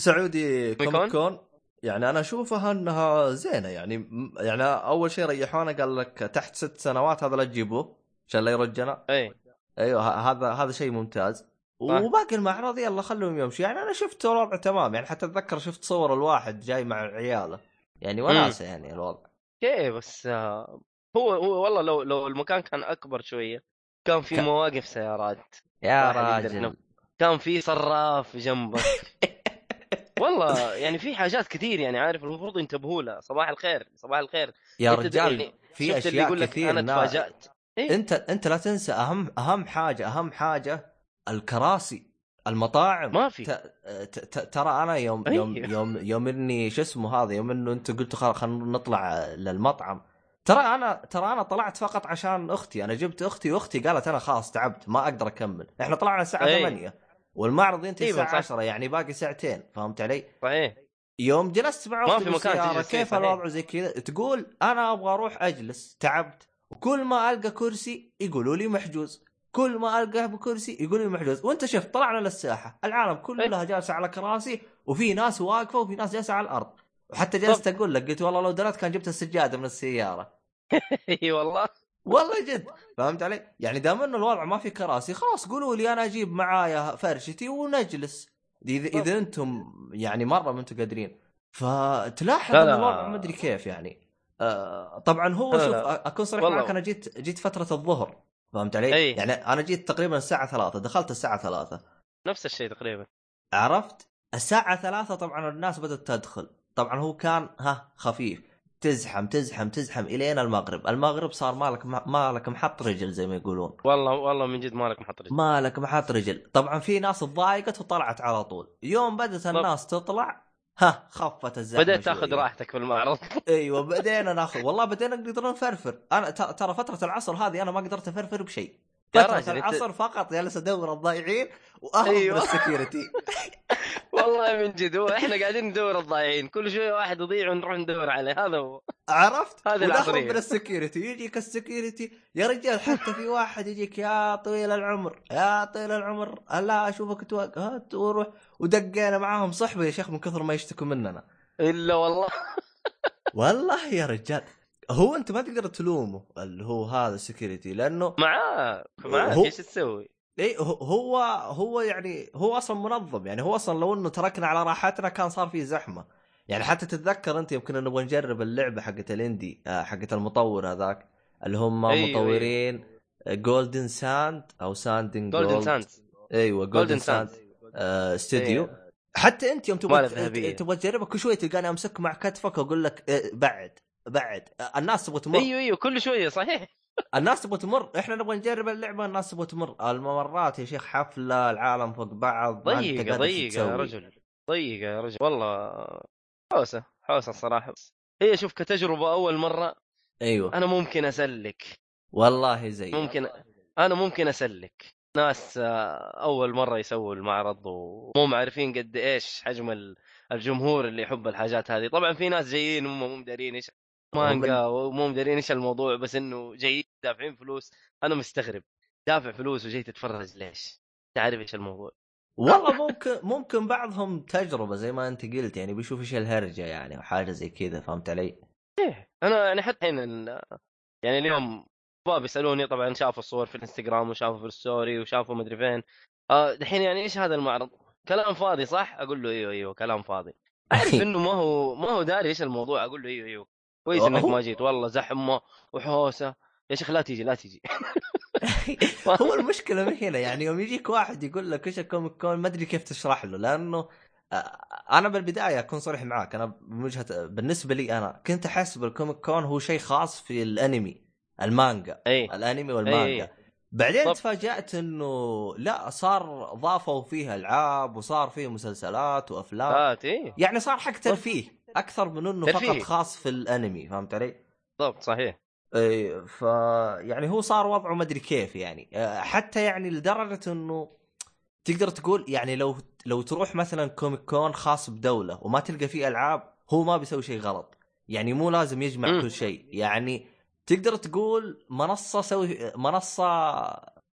سعودي كوميك كون يعني أنا أشوفها أنها زينة يعني. يعني أول شيء ريحونا قال لك تحت ست سنوات هذا لا تجيبوه عشان لا يرجنا. أي أيوه هذا هذا شيء ممتاز. وباقي المعرض يلا خلوهم يمشي. يعني أنا شفت الوضع تمام يعني حتى أتذكر شفت صور الواحد جاي مع عياله يعني وناسة يعني الوضع كيه. بس هو هو والله لو لو المكان كان أكبر شوية كان في مواقف سيارات يا راجل كان في صراف جنبك. والله يعني في حاجات كثير يعني عارف المفروض ينتبهوا لها. صباح الخير صباح الخير يا رجال في اشياء كثير انا تفاجأت. إيه؟ انت انت لا تنسى اهم اهم حاجه اهم حاجه الكراسي. المطاعم ما في. ترى انا يوم يوم يوم يوم اني شو اسمه هذا يوم انه انتم قلتوا خلينا نطلع للمطعم، ترى انا ترى انا طلعت فقط عشان اختي، انا جبت اختي واختي قالت انا خلاص تعبت ما اقدر اكمل، احنا طلعنا الساعه ثمانية والمعرض ينتهي الساعه عشرة يعني باقي ساعتين، فهمت علي؟ صحيح. يوم جلست مع اختي بالسياره كيف الوضع زي كذا، تقول انا ابغى اروح اجلس تعبت، وكل ما القى كرسي يقولوا لي محجوز، كل ما ألقاه بكرسي يقول لي محجوز، وانت شفت طلعنا للساحة العالم كلها جالسة على كراسي وفي ناس واقفة وفي ناس جالسة على الأرض، وحتى جلست أقول لك قلت والله لو درت كان جبت السجادة من السيارة. اي والله والله جد، فهمت علي؟ يعني دام إنه الوضع ما في كراسي خلاص قولوا لي أنا أجيب معايا فرشتي ونجلس، إذا إذا أنتم يعني مرة ما أنتم قادرين، فتلاحظ إن الوضع ما أدري كيف يعني. آه طبعا هو شوف أكون صريح معك، أنا جيت جيت فترة الظهر، فهمت علي؟ أي. يعني أنا جيت تقريبا الساعة ثلاثة، دخلت الساعة ثلاثة نفس الشيء تقريبا، عرفت؟ الساعة ثلاثة طبعا الناس بدأت تدخل، طبعا هو كان ها خفيف تزحم تزحم تزحم إلينا المغرب، المغرب صار مالك مالك محط رجل زي ما يقولون، والله والله من جد مالك محط رجل مالك محط رجل. طبعا في ناس ضايقت وطلعت على طول، يوم بدأت الناس تطلع ها خفت الزحمه، بدأت تاخذ راحتك في المعرض. ايوه بدينا ناخذ، والله بدينا نقدر نفرفر، انا ترى فتره العصر هذه انا ما قدرت افرفر بشيء، فتره العصر انت... فقط جالس ادور الضائعين واهرب من أيوة. السكيورتي. والله من جد احنا قاعدين ندور الضائعين، كل شويه واحد يضيع ونروح ندور عليه، هذا هو عرفت، هذا العصريه من السكيورتي، يجيك السكيورتي يا رجال، حتى في واحد يجيك يا طويل العمر يا طويل العمر لا اشوفك توقف هات وروح، ودقينا معاهم صحبه يا شيخ من كثر ما يشتكوا مننا الا والله. والله يا رجال هو انت ما تقدر تلومه اللي هو هذا السكيورتي، لانه معاه معاه ايش تسوي؟ اي هو هو يعني هو اصلا منظم، يعني هو اصلا لو انه تركنا على راحتنا كان صار فيه زحمه، يعني حتى تتذكر انت يمكن انه نبغى نجرب اللعبه حقت الاندي حقت المطور هذاك اللي هم أيوة مطورين جولدن ساند او ساندين جولدن ساند، ايوه جولدن ساند استوديو، حتى انت يوم تبغى تبغى تجربه كل شويه تلقاني امسك مع كتفك واقول لك بعد بعد، الناس تبغى تمر، ايوه ايوه كل شويه صحيح، الناس تبغى تمر، احنا نبغى نجرب اللعبه، الناس تبغى تمر، الممرات يا شيخ حفله، العالم فوق بعض، ضيقه ضيقه يا رجل ضيقه يا رجل، والله حوسه حوسه الصراحه. هي شوف كتجربه اول مره ايوه انا ممكن اسلك، والله زي ممكن انا ممكن اسلك، ناس اول مره يسووا المعرض ومو معرفين قد ايش حجم الجمهور اللي يحب الحاجات هذه، طبعا في ناس جايين هم مو مدارين ايش مانجا ومو مدرين ايش الموضوع، بس انه جاي دافعين فلوس، انا مستغرب دافع فلوس وجاي تتفرج ليش؟ تعرف ايش الموضوع؟ والله ممكن ممكن بعضهم تجربه زي ما انت قلت، يعني بيشوف ايش الهرجه يعني وحاجه زي كذا، فهمت علي؟ ايه انا يعني حتى الحين يعني اليوم بابا يسالوني، طبعا شافوا الصور في الانستغرام وشافوا في الستوري وشافوا مدري فين، الحين يعني ايش هذا المعرض؟ كلام فاضي صح؟ اقول له ايوه ايوه كلام فاضي، اعرف انه ما هو ما هو داري ايش الموضوع، اقول له ايوه ايوه كويس انك ما جيت، والله زحمه وحوسه يا شيخ لا تيجي لا تيجي. هو المشكله من هنا، يعني يوم يجيك واحد يقول لك ايش الكوميك كون ما ادري كيف تشرح له، لانه انا بالبدايه اكون صريح معاك، انا بوجهه بالنسبه لي انا كنت احسب الكوميك كون هو شيء خاص في الانمي المانجا أي. الانمي والمانجا أي. بعدين تفاجأت انه لا صار ضافوا فيها العاب وصار فيه مسلسلات وافلام أي. يعني صار حق ترفيه اكثر من انه فقط خاص في الانمي، فهمت علي؟ بالضبط صحيح اي، ف يعني هو صار وضعه ما ادري كيف، يعني حتى يعني لدرجه انه تقدر تقول يعني لو لو تروح مثلا كوميك كون خاص بدوله وما تلقى فيه العاب هو ما بيسوي شيء غلط، يعني مو لازم يجمع م. كل شيء، يعني تقدر تقول منصه سوي منصه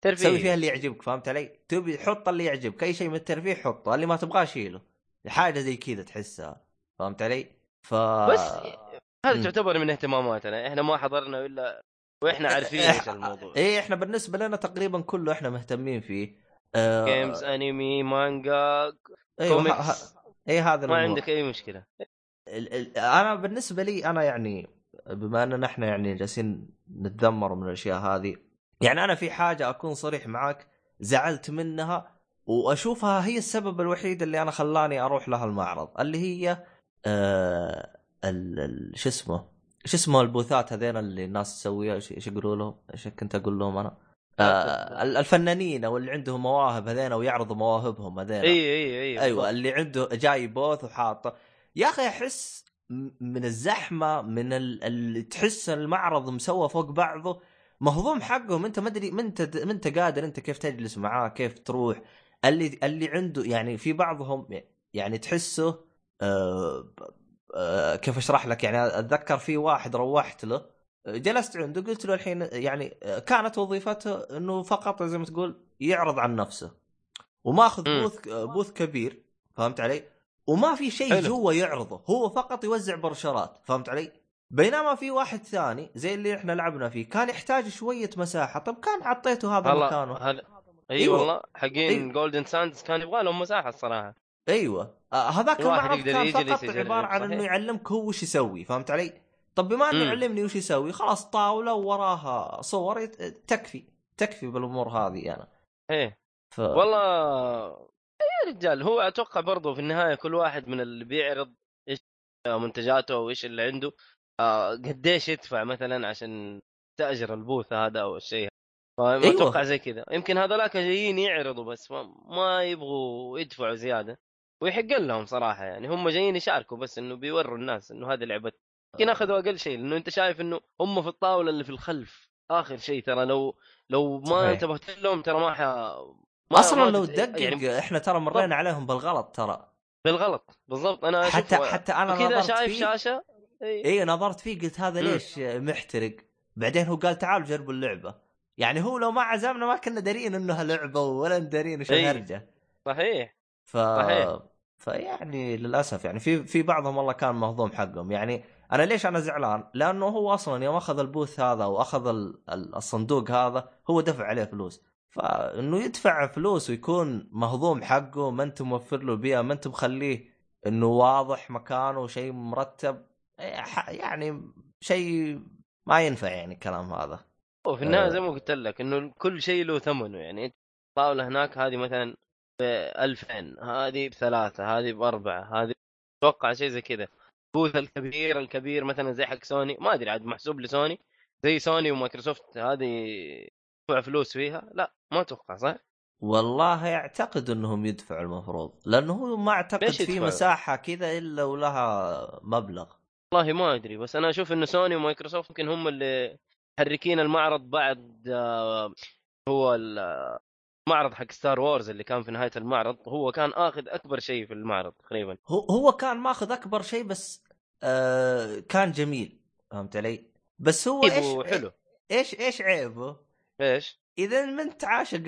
ترفيه سوي فيها اللي يعجبك، فهمت علي؟ تبي حط اللي يعجبك، اي شيء من الترفيه حطه، اللي ما تبغاه شيله، حاجه زي كذا تحسها، فهمت علي؟ ف بس هذا تعتبر من اهتماماتنا، احنا ما حضرنا الا واحنا عارفين ايش الموضوع، ايه احنا بالنسبه لنا تقريبا كله احنا مهتمين فيه، اه... جيمز انمي مانجا كوميكس، اي هذا ما عندك اي مشكله. ال- ال- انا بالنسبه لي انا يعني بما اننا احنا يعني جالسين نتذمر من الاشياء هذه، يعني انا في حاجه اكون صريح معك زعلت منها واشوفها هي السبب الوحيد اللي انا خلاني اروح لها المعرض، اللي هي آه ال شو اسمه شو اسمه البوثات هذين اللي الناس تسويها، ايش يقولوا لهم؟ ايش كنت اقول لهم انا؟ آه الفنانين او اللي عندهم مواهب هذين ويعرضوا مواهبهم هذين. اي اي اي ايوه اللي عنده جاي بوث وحاطه يا اخي. احس من الزحمه من اللي تحس المعرض مسوى فوق بعضه مهضوم حقهم. انت ما ادري ما انت ما انت قادر انت كيف تجلس معاه كيف تروح. اللي اللي عنده يعني في بعضهم يعني تحسه آه آه كيف اشرح لك. يعني اتذكر في واحد روحت له جلست عنده قلت له الحين يعني كانت وظيفته انه فقط زي ما تقول يعرض عن نفسه وماخذ بوث بوث كبير فهمت علي وما في شيء جوا يعرضه هو فقط يوزع برشرات فهمت علي. بينما في واحد ثاني زي اللي احنا لعبنا فيه كان يحتاج شوية مساحة. طب كان عطيته هذا مكانه. هل... اي أيوة. والله حقين أيوة. جولدن ساندز كان يبغى لهم مساحة الصراحة. ايوه آه هذاك المعرض كان فقط عبارة عن انه يعلمك هو وش يسوي فهمت علي. طب بما انه يعلمني وش يسوي خلاص طاولة وراها صور تكفي تكفي بالامور هذه انا يعني. ايه ف... والله يا رجال هو اتوقع برضو في النهاية كل واحد من اللي بيعرض ايش منتجاته وايش اللي عنده آه قديش يدفع مثلا عشان تأجر البوث هذا او الشيء. ما اتوقع أيوة. زي كذا يمكن هذولاك جايين يعرضوا بس ما يبغوا يدفعوا زيادة ويحق لهم صراحة. يعني هم جايين يشاركوا بس انه بيوروا الناس انه هذه لعبة يمكن اخذوا اقل شيء لانه انت شايف انه هم في الطاولة اللي في الخلف اخر شيء. ترى لو لو ما انتبهت لهم ترى ما, ما اصلا لو تدقق يعني احنا ترى مرينا عليهم بالغلط ترى بالغلط بالضبط. انا حتى حتى انا كذا شايف فيه. شاشة اي إيه نظرت فيه قلت هذا ليش محترق. بعدين هو قال تعالوا جربوا اللعبة. يعني هو لو ما عزمنا ما كنا دارين انها لعبة ولا ندارين ايش هرجة. صحيح ف... صحيح فيعني للاسف يعني في في بعضهم والله كان مهضوم حقهم. يعني انا ليش انا زعلان لانه هو اصلا يوم اخذ البوث هذا واخذ الصندوق هذا هو دفع عليه فلوس. فانه يدفع فلوس ويكون مهضوم حقه ما انت موفر له بيئة ما انت مخليه انه واضح مكانه شيء مرتب. يعني شيء ما ينفع يعني الكلام هذا. وفي النهاية زي ما قلت لك انه كل شيء له ثمنه. يعني طاولة هناك هذه مثلا بألفين هذه بثلاثة هذه بأربعة هذه توقع شيء زي كذا. بوث الكبير الكبير مثلا زي حق سوني ما أدري عاد محسوب لسوني زي سوني ومايكروسوفت هذه يدفع فلوس فيها لا ما توقع صح. والله يعتقد انهم يدفعوا المفروض لانه هو ما اعتقد في مساحة كذا الا ولها مبلغ. والله ما أدري بس أنا أشوف إنه سوني ومايكروسوفت يمكن هم اللي حركين المعرض بعد هو المعرض حق ستار وورز اللي كان في نهاية المعرض هو كان آخذ أكبر شيء في المعرض تقريبا. هو كان ماخذ أكبر شيء بس آه كان جميل فهمت علي. بس هو إيش حلو. إيش إيش عيبه إيش إذا ما أنت عاشق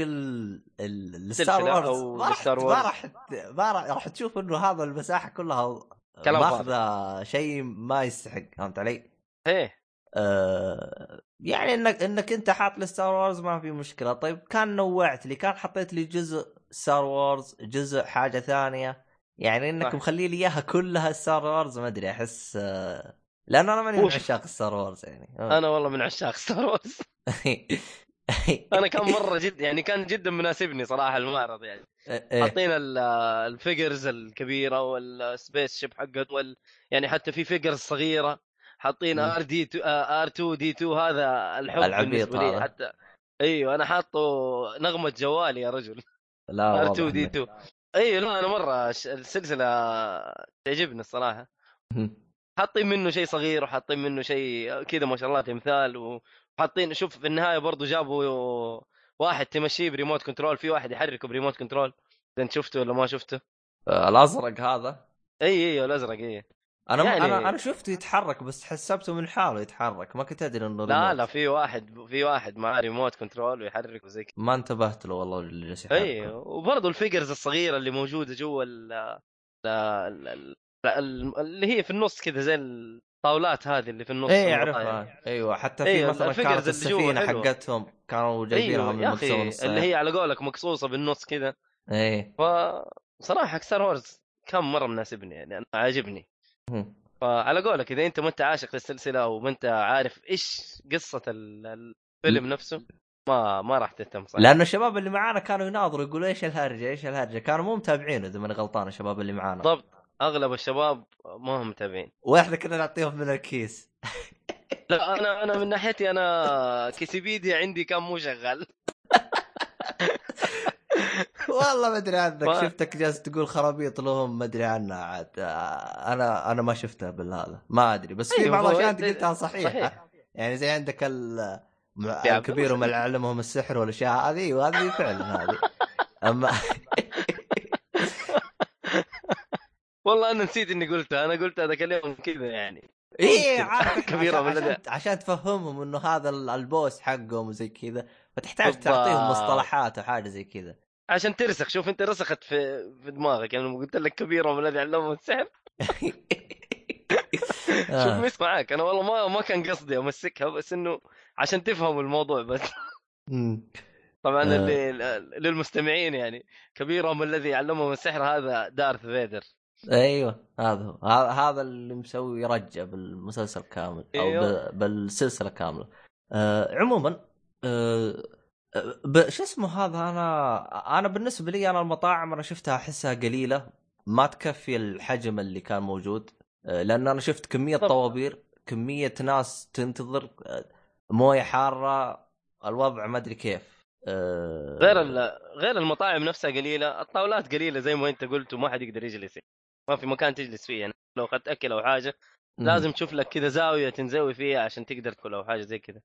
الستار وورز ما راح ما راح تشوف إنه هذا المساحة كلها ماخذ شيء ما يستحق فهمت علي. ايه أه يعني انك انك انت حاط لي ستار وورز ما في مشكله. طيب كان نوعت لي كان حطيت لي جزء ستار وورز جزء حاجه ثانيه. يعني انك صح. مخلي لي اياها كلها ستار وورز ما ادري احس أه لانه انا ماني من عشاق ستار وورز. يعني أه. انا والله من عشاق ستار وورز. انا كان مره جد يعني كان جدا مناسبني صراحه المعرض. يعني حاطين الفيجرز الكبيره والسبيس شيب حقه وال يعني حتى في فيجرز صغيره حاطين ار دي تو ار تو دي تو هذا الحب العبيط هذا حتى ايوه انا حاطه نغمه جوالي يا رجل. لا ار تو دي تو ايوه لا انا مره السلسله تعجبني الصراحه. حاطين منه شيء صغير وحاطين منه شيء كذا ما شاء الله تمثال و حاطين شوف في النهاية برضو جابوا واحد تمشيه بريموت كنترول في واحد يحركه بريموت كنترول. انت شفته ولا ما شفته الازرق هذا؟ اي اي الازرق اي انا يعني... انا انا شفته يتحرك بس حسبته من حاله يتحرك ما كنت ادري انه لا لا في واحد في واحد مع ريموت كنترول ويحرك وزي كده ما انتبهت له والله اللي جالس يحرك. اي وبرضو الفيجرز الصغيره اللي موجوده جوا ال اللي هي في النص كده زي ال... طاولات هذه اللي في النص اي اعرفها. ايوه حتى في أيوة مثلا كانت السفينه حقتهم كانوا جايبينها من مخصوص اللي هي على قولك مقصوصه بالنص كذا. اي فصراحه ستار وورز كان مره مناسبني يعني انا عاجبني. فعلى قولك اذا انت ما انت عاشق للسلسله وما انت عارف ايش قصه الفيلم نفسه ما ما راح تهتم صراحه. لانه الشباب اللي معانا كانوا يناظروا يقولوا ايش الهرجه ايش الهرجه كانوا مو متابعين اذا ماني غلطان الشباب اللي معانا بالضبط. اغلب الشباب ما هم متابعين واحنا كنا نعطيهم من الكيس. لا انا انا من ناحيتي انا كيسي بيدي عندي كان مو شغال. والله ما ادري عنك. شفتك جالس تقول خرابيط لهم ما ادري عنها عاد. انا انا ما شفتها بالهذا ما ادري، بس في بعض الاشياء انت قلتها صحيحه، يعني زي عندك الكبير وما علمهم السحر والاشياء هذه، وهذه فعلا هذه. اما والله انا نسيت اني قلتها، انا قلت هذاك اليوم كذا يعني ايه عارف كبيره عشان, عشان, عشان تفهمهم انه هذا البوس حقهم وزي كذا، فتحتاج تعطيهم مصطلحات وحاجه زي كذا عشان ترسخ. شوف انت رسخت في في دماغك، يعني لما قلت لك كبيره الذي علمهم السحر شوف مش معاك انا والله ما ما كان قصدي امسكها، بس انه عشان تفهموا الموضوع بس. طبعا اللي للمستمعين يعني كبيرهم الذي علمهم السحر هذا دارث فيدر. ايوه هذا هذا اللي مسوي يرجع بالمسلسل كامل او أيوة. بالسلسله كامله. أه عموما أه شو اسمه هذا، انا انا بالنسبه لي انا المطاعم انا شفتها احسها قليله، ما تكفي الحجم اللي كان موجود، لان انا شفت كميه طوابير، كميه ناس تنتظر، مويه حاره، الوضع ما ادري كيف. أه غير غير المطاعم نفسها قليله، الطاولات قليله زي ما انت قلت، وما حد يقدر يجلس، ما في مكان تجلس فيه، يعني لو قد أكل أو حاجة لازم تشوف لك كذا زاوية تنزوي فيها عشان تقدر تأكل أو حاجة زي كذا.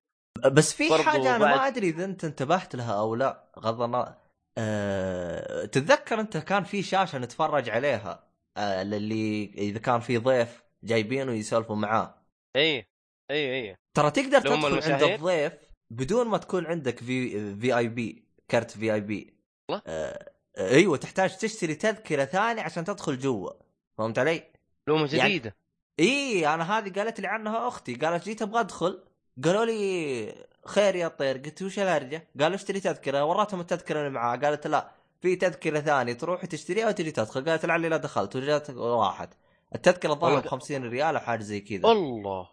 بس في حاجة أنا بعد... ما أدري إذا أنت انتبهت لها أو لا غضنا. أه... تتذكر أنت كان في شاشة نتفرج عليها أه... اللي إذا كان في ضيف جايبينه يسولفوا معاه. أي أي أي ترى تقدر تدخل عند الضيف بدون ما تكون عندك في في آي بي، كارت في آي بي. أه... أيوة تحتاج تشتري تذكرة ثانية عشان تدخل جوا، فهمت علي؟ لومة جديدة يعني... إيه أنا هذه قالت لي عنها أختي، قالت جيت أبغى أدخل قالوا لي خير يا طير، قلت وش الهرجة؟ قالوا اشتري تذكرة، وراتهم التذكرة اللي معها، قالت لا في تذكرة ثانية تروح تشتريها وتجي تدخل، قالت لعلي لا دخلت وجات واحد التذكرة ضرب خمسين ريال حاجة زي كذا. الله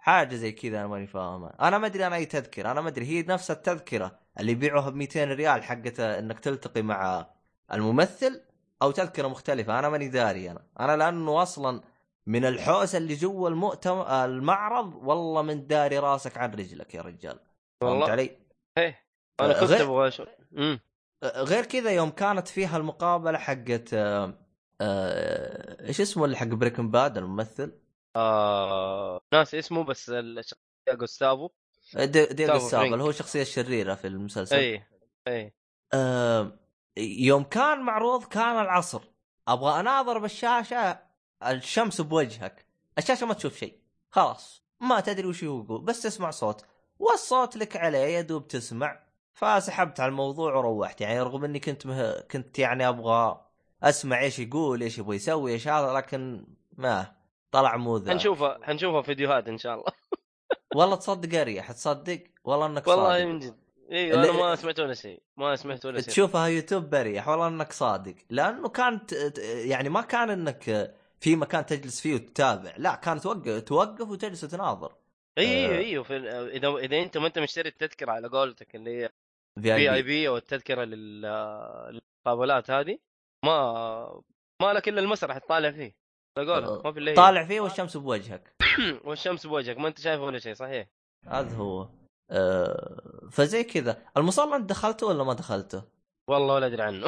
حاجة زي كذا أنا ماني فاهمها، أنا ما أدري أنا أي تذكرة، أنا ما أدري هي نفس التذكرة اللي يبيعوها بمئتين ريال حقت إنك تلتقي مع الممثل او تذكره مختلفه، انا ماني داري انا انا لانه اصلا من الحوسه اللي جوا المؤتمر المعرض والله من داري راسك عن رجلك يا رجال، فهمت علي؟ ايه انا كنت ابغى اشوف. امم غير كذا يوم كانت فيها المقابله حقت ايش اسمه اللي حق بريكن باد الممثل، آه... ناس اسمه، بس الشخصيه جوستافو دي جوستافو اللي هو الشخصيه الشريره في المسلسل. ايه ايه آه... يوم كان معروض كان العصر، ابغى اناظر بالشاشه الشمس بوجهك، الشاشه ما تشوف شيء خلاص، ما تدري وش يقول بس تسمع صوت، والصوت لك عليه يدوب تسمع، فسحبت على الموضوع وروحت، يعني رغم اني كنت مه... كنت يعني ابغى اسمع ايش يقول ايش يبغى يسوي ايش هذا، لكن ما طلع مو ذا. هنشوفها هنشوفها فيديوهات ان شاء الله. والله تصدق قريه حتصدق والله انك صادق والله من جد. ايه انا ما سمعت ولا شيء ما سمعت ولا شيء تشوفها يوتيوب بريح والله انك صادق، لانه كانت يعني ما كان انك في مكان تجلس فيه وتتابع، لا كان توقف توقف وتجلس تناظر. اي آه. ايوه اذا اذا انت ما انت مشتري التذكره على قولتك اللي هي في اي بي او التذكره للمقابلات هذه، ما ما لك الا المسرح تطالع فيه آه. ما في اللي طالع فيه والشمس بوجهك. والشمس بوجهك ما انت شايف ولا شيء صحيح، هذا هو. أه فزي كذا المصلى انت دخلته ولا ما دخلته؟ والله ولا ادري عنه.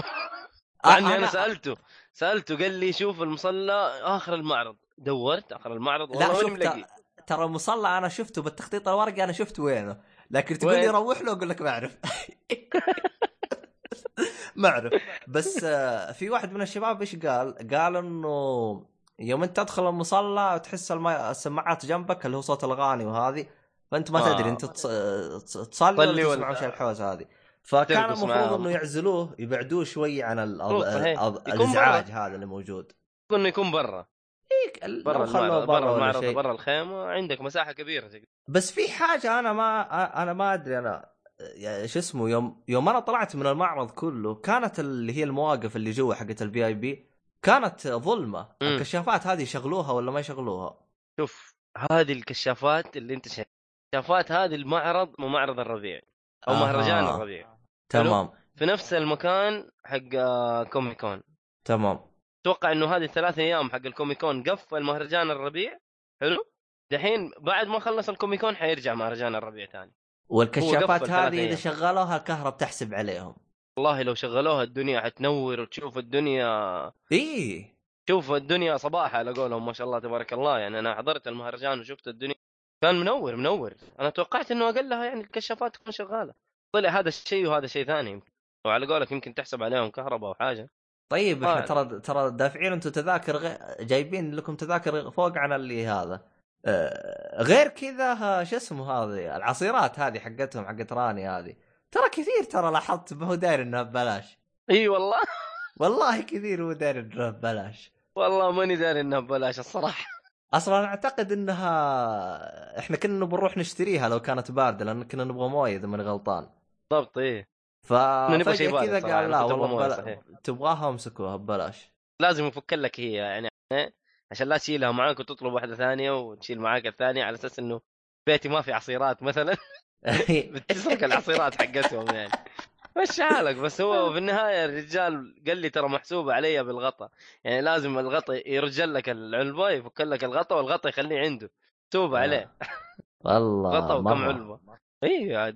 عني أنا, انا سالته سالته قال لي شوف المصلى اخر المعرض، دورت اخر المعرض والله ما ملاقي. ترى المصلى انا شفته بالتخطيط الورقي، انا شفت وينه، لكن تقول لي روح له اقول لك ما اعرف. ما اعرف. بس في واحد من الشباب ايش قال؟ قال انه يوم انت تدخل المصلى وتحس السماعات جنبك اللي هو صوت الاغاني وهذه، فانت ما آه. تدري انت تصلي ولا تسمع وش الحواس هذه، فكان المفروض انه يعزلوه يبعدوه شوي عن الازعاج هذا اللي موجود، انه يكون برا هيك برا المعرض برا الخيمه، عندك مساحه كبيره. بس في حاجه انا ما انا ما ادري انا ايش اسمه، يوم يوم انا طلعت من المعرض كله كانت اللي هي المواقف اللي جوا حقت البي اي بي كانت ظلمه، الكشافات هذه شغلوها ولا ما يشغلوها؟ شوف هذه الكشافات اللي انت شايف شافات هذه المعرض مو معرض الربيع او آه. مهرجان الربيع تمام، في نفس المكان حق كوميك كون تمام. اتوقع انه هذه ثلاثة ايام حق الكوميك كون قفل مهرجان الربيع، حلو دحين بعد ما خلص الكوميك كون حيرجع مهرجان الربيع ثاني، والكشافات هذه اذا شغلوها الكهرباء تحسب عليهم والله لو شغلوها الدنيا حتنور وتشوف الدنيا. ايه شوف الدنيا صباح على قولهم ما شاء الله تبارك الله. يعني انا حضرت المهرجان وشفت الدنيا كان منور منور. انا توقعت انه اقلها يعني الكشافات تكون شغاله، طلع هذا الشيء وهذا شيء ثاني. وعلى قولك يمكن تحسب عليهم كهرباء وحاجه. طيب آه. احنا ترى ترى دافعين انتم تذاكر غ... جايبين لكم تذاكر فوق عن اللي هذا آه... غير كذا شو اسمه هذه العصيرات هذه حقتهم حقت راني هذه ترى كثير ترى لاحظت ما هو داير انها ببلاش. اي والله والله كثير هو داير انها ببلاش. والله ماني داري انها ببلاش الصراحه. اصلا اعتقد انها احنا كنا بنروح نشتريها لو كانت بارده لان كنا نبغى مويه اذا ماني غلطان. بالضبط ايه. ف فجأة كذا قال لا والله بلا... تبغاها امسكوها ببلاش. لازم يفك لك هي يعني عشان لا تشيلها معاك وتطلب واحده ثانيه وتشيل معاك الثانيه على اساس انه بيتي ما في عصيرات مثلا بتسرق العصيرات حقتهم يعني. مش حالك. بس هو في النهايه الرجال قال لي ترى محسوبه عليا بالغطاء، يعني لازم الغطاء يرجل لك العلبه يفك لك الغطاء والغطاء يخليه عنده توب عليه. والله غطاء وكم علبه. اي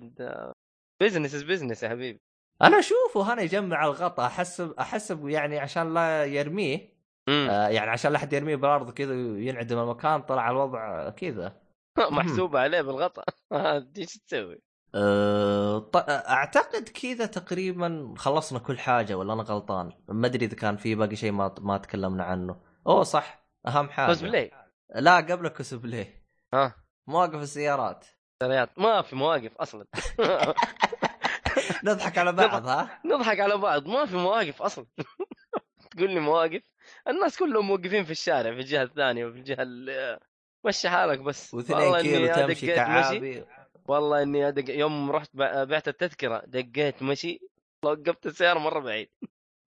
بزنس از بزنس يا حبيبي. انا اشوفه هنا يجمع الغطاء احسب احسب يعني عشان لا يرميه آه يعني عشان لا حد يرميه بالارض كذا ينعدم المكان. طلع الوضع كذا محسوبه عليه بالغطاء. ايش تسوي؟ اعتقد كذا تقريبا خلصنا كل حاجه ولا انا غلطان؟ ما ادري اذا كان في باقي شيء ما ما تكلمنا عنه. اوه صح اهم حاجه كوسبلاي. لا قبل الكوسبلاي ها مواقف السيارات سيارات ما في مواقف اصلا. نضحك على بعض ها نضحك على بعض. ما في مواقف اصلا. تقول لي مواقف؟ الناس كلهم موقفين في الشارع في الجهه الثانيه وفي الجهه ال... مشي حالك بس. واثنين كيلو تمشي كعابي. والله اني أدق... يوم رحت بعت التذكره دقيت مشي وقفت السياره مره بعيد.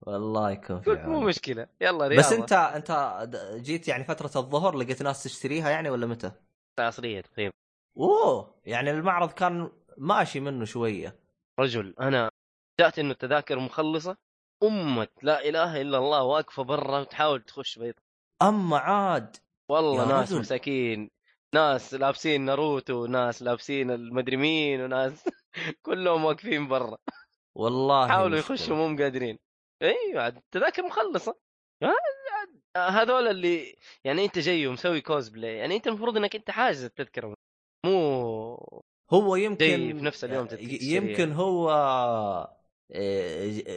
والله يكون قلت مو مشكله يلا رياضه. بس انت انت جيت يعني فتره الظهر لقيت ناس تشتريها يعني ولا متى؟ العصريه تقريبا. اوه يعني المعرض كان ماشي منه شويه. رجل انا جاءت انه التذاكر مخلصه امه لا اله الا الله واقفه برا وتحاول تخش بيت. اما عاد والله ناس رجل. مساكين ناس لابسين ناروتو ناس لابسين المدرمين وناس كلهم واقفين برا. والله حاولوا يخشوا مو قادرين. ايوه التذاكر مخلصه. هذول اللي يعني انت جاي ومسوي كوزبلاي يعني انت المفروض انك انت حاجز التذكره مو هو يمكن في نفس اليوم يمكن هو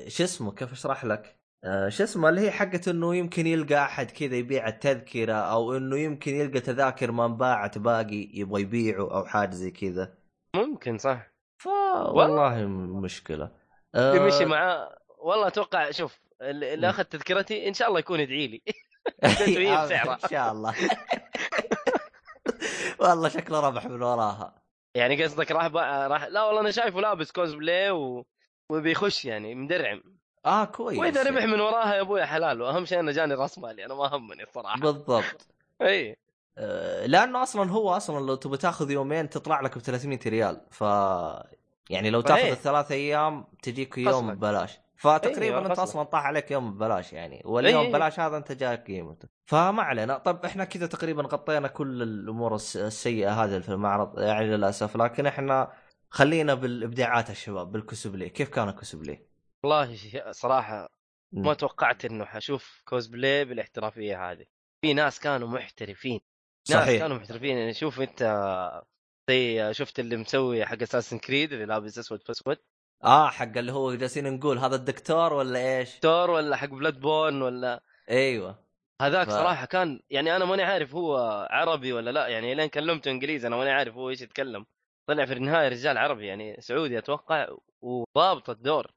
شو اسمه كيف اشرح لك شو اسمه اللي هي حقه انه يمكن يلقى احد كذا يبيع التذكره او انه يمكن يلقى تذاكر ما انباعت باقي يبغى يبيعه او حاجه زي كذا ممكن صح. والله مشكله اللي مشي معاه. والله اتوقع شوف اللي اخذ تذكرتي ان شاء الله يكون يدعي لي تدعي بسعره ان شاء الله. والله شكله ربح من وراها. يعني قصدك راح راح لا والله انا شايفه لابس كوزبلاي و... وبيخش يعني مدرعم. اه كويس. واذا ربح من وراها يا ابويا حلال. واهم شيء انا جاني راس مالي انا ما همني الصراحه. بالضبط. اي آه لانه اصلا هو اصلا لو تبغى تاخذ يومين تطلع لك ب ثلاثمية ريال ف يعني لو تاخذ الثلاث ايام تجيك يوم ببلاش فتقريبا انت اصلا طاح عليك يوم ببلاش يعني واليوم ببلاش هذا انت جاك قيمته. فما علينا. طب احنا كذا تقريبا غطينا كل الامور السيئه هذه في المعرض يعني للاسف. لكن احنا خلينا بالابداعات الشباب بالكوسبلاي. كيف كان الكوسبلاي؟ والله صراحه ما توقعت انه حشوف كوسبلاي بالاحترافيه هذه. في ناس كانوا محترفين ناس صحيح. كانوا محترفين يعني. شوف انت زي شفت اللي مسوي حق اساسن كريد اللي لابس اسود فاسود اه حق اللي هو جالسين نقول هذا الدكتور ولا ايش دكتور ولا حق بلاد بورن ولا ايوه هذاك ف... صراحه كان يعني انا ماني عارف هو عربي ولا لا يعني لين كلمته انجليزي انا ماني عارف هو ايش يتكلم. طلع في النهايه رجال عربي يعني سعودي اتوقع وضابط الدور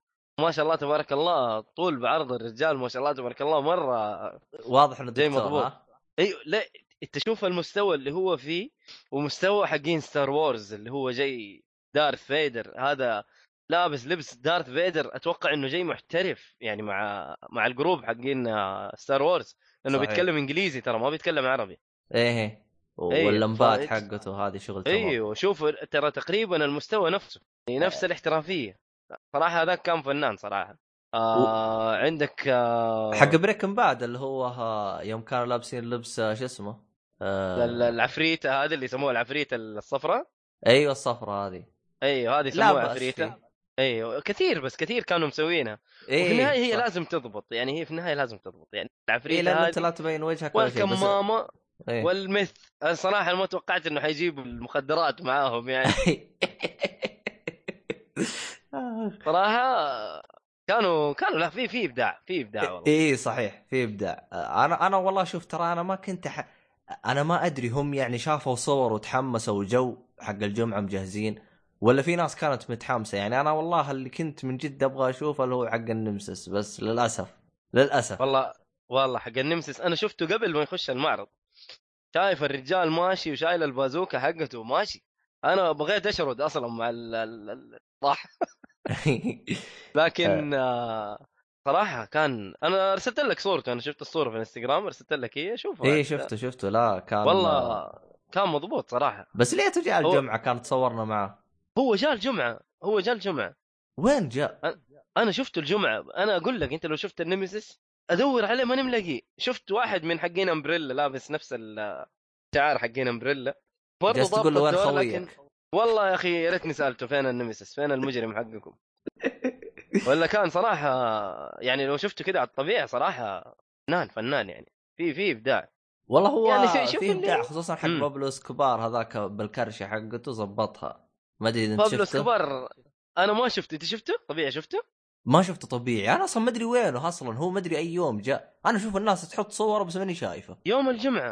ما شاء الله تبارك الله. طول بعرض الرجال ما شاء الله تبارك الله مره واضح انه زي مضبوط. ايوه لا انت شوف المستوى اللي هو فيه ومستوى حقين ستار وورز اللي هو جاي دارث فيدر هذا لابس لبس دارث فيدر اتوقع انه جاي محترف يعني مع مع الجروب حقين ستار وورز لانه صحيح. بيتكلم انجليزي ترى ما بيتكلم عربي. ايه واللمبات حقته هذه شغل تمام. ايوه شوف ترى تقريبا المستوى نفسه يعني نفس الاحترافيه صراحه. هذاك كان فنان صراحه. آه و... عندك آه... حق بريكن باد اللي هو يوم كانوا لابسين لبس شو اسمه آه... العفريته هذه اللي يسموها العفريته الصفراء. ايوه الصفراء هذه. ايوه هذه يسموها عفريته ايوه كثير، بس كثير كانوا مسوينها. إيه وفي النهايه هي صح. لازم تضبط يعني، هي في النهايه لازم تضبط يعني. العفريت إيه هذا انت لا تبين وجهك ولا شيء، بس ماما إيه. والمث الصراحه ما توقعت انه حيجيب المخدرات معاهم يعني. صراحه كانوا كانوا لا في في ابداع، في ابداع والله. اي صحيح في ابداع. انا انا والله شوف ترى انا ما كنت ح... انا ما ادري هم يعني شافوا صور وتحمسوا وجو حق الجمعه مجهزين، ولا في ناس كانت متحمسه يعني. انا والله اللي كنت من جد ابغى اشوفه اللي هو حق النمسس، بس للاسف للاسف والله والله حق النمسس انا شفته قبل ما يخش المعرض، شايف الرجال ماشي وشايل البازوكه حقته ماشي، انا بغيت اشرد اصلا مع الطاح. لكن صراحه كان انا ارسلت لك صورته، انا شفت الصوره في الانستغرام ارسلت لك هي شوفها. ايه شفته شفته لا كان والله كان مضبوط صراحه. بس ليه جاء الجمعه كان تصورنا معه؟ هو جاء الجمعه، هو جاء الجمعه وين جاء؟ انا شفته الجمعه. انا اقول لك انت لو شفت النمسيس ادور عليه ما نملاقيه. شفت واحد من حقين امبريلا لابس نفس الشعار حقين امبريلا برضه، تقول له وين خويك؟ والله يا اخي يا ريتني سالته فين النمسيس، فين المجرم حقكم. ولا كان صراحه يعني لو شفته كده على الطبيعه صراحه فنان فنان يعني، في في ابداع والله. هو يعني في ابداع خصوصا حق بابلوس كبار هذاك بالكرشه حقته ظبطها. ما ادري انت شفته بابلوس كبار؟ انا ما شفته. انت شفته طبيعي؟ شفته ما شفته طبيعي. انا اصلا ما ادري وينه اصلا، هو ما ادري اي يوم جاء. انا اشوف الناس تحط صوره بس ماني شايفه يوم الجمعه.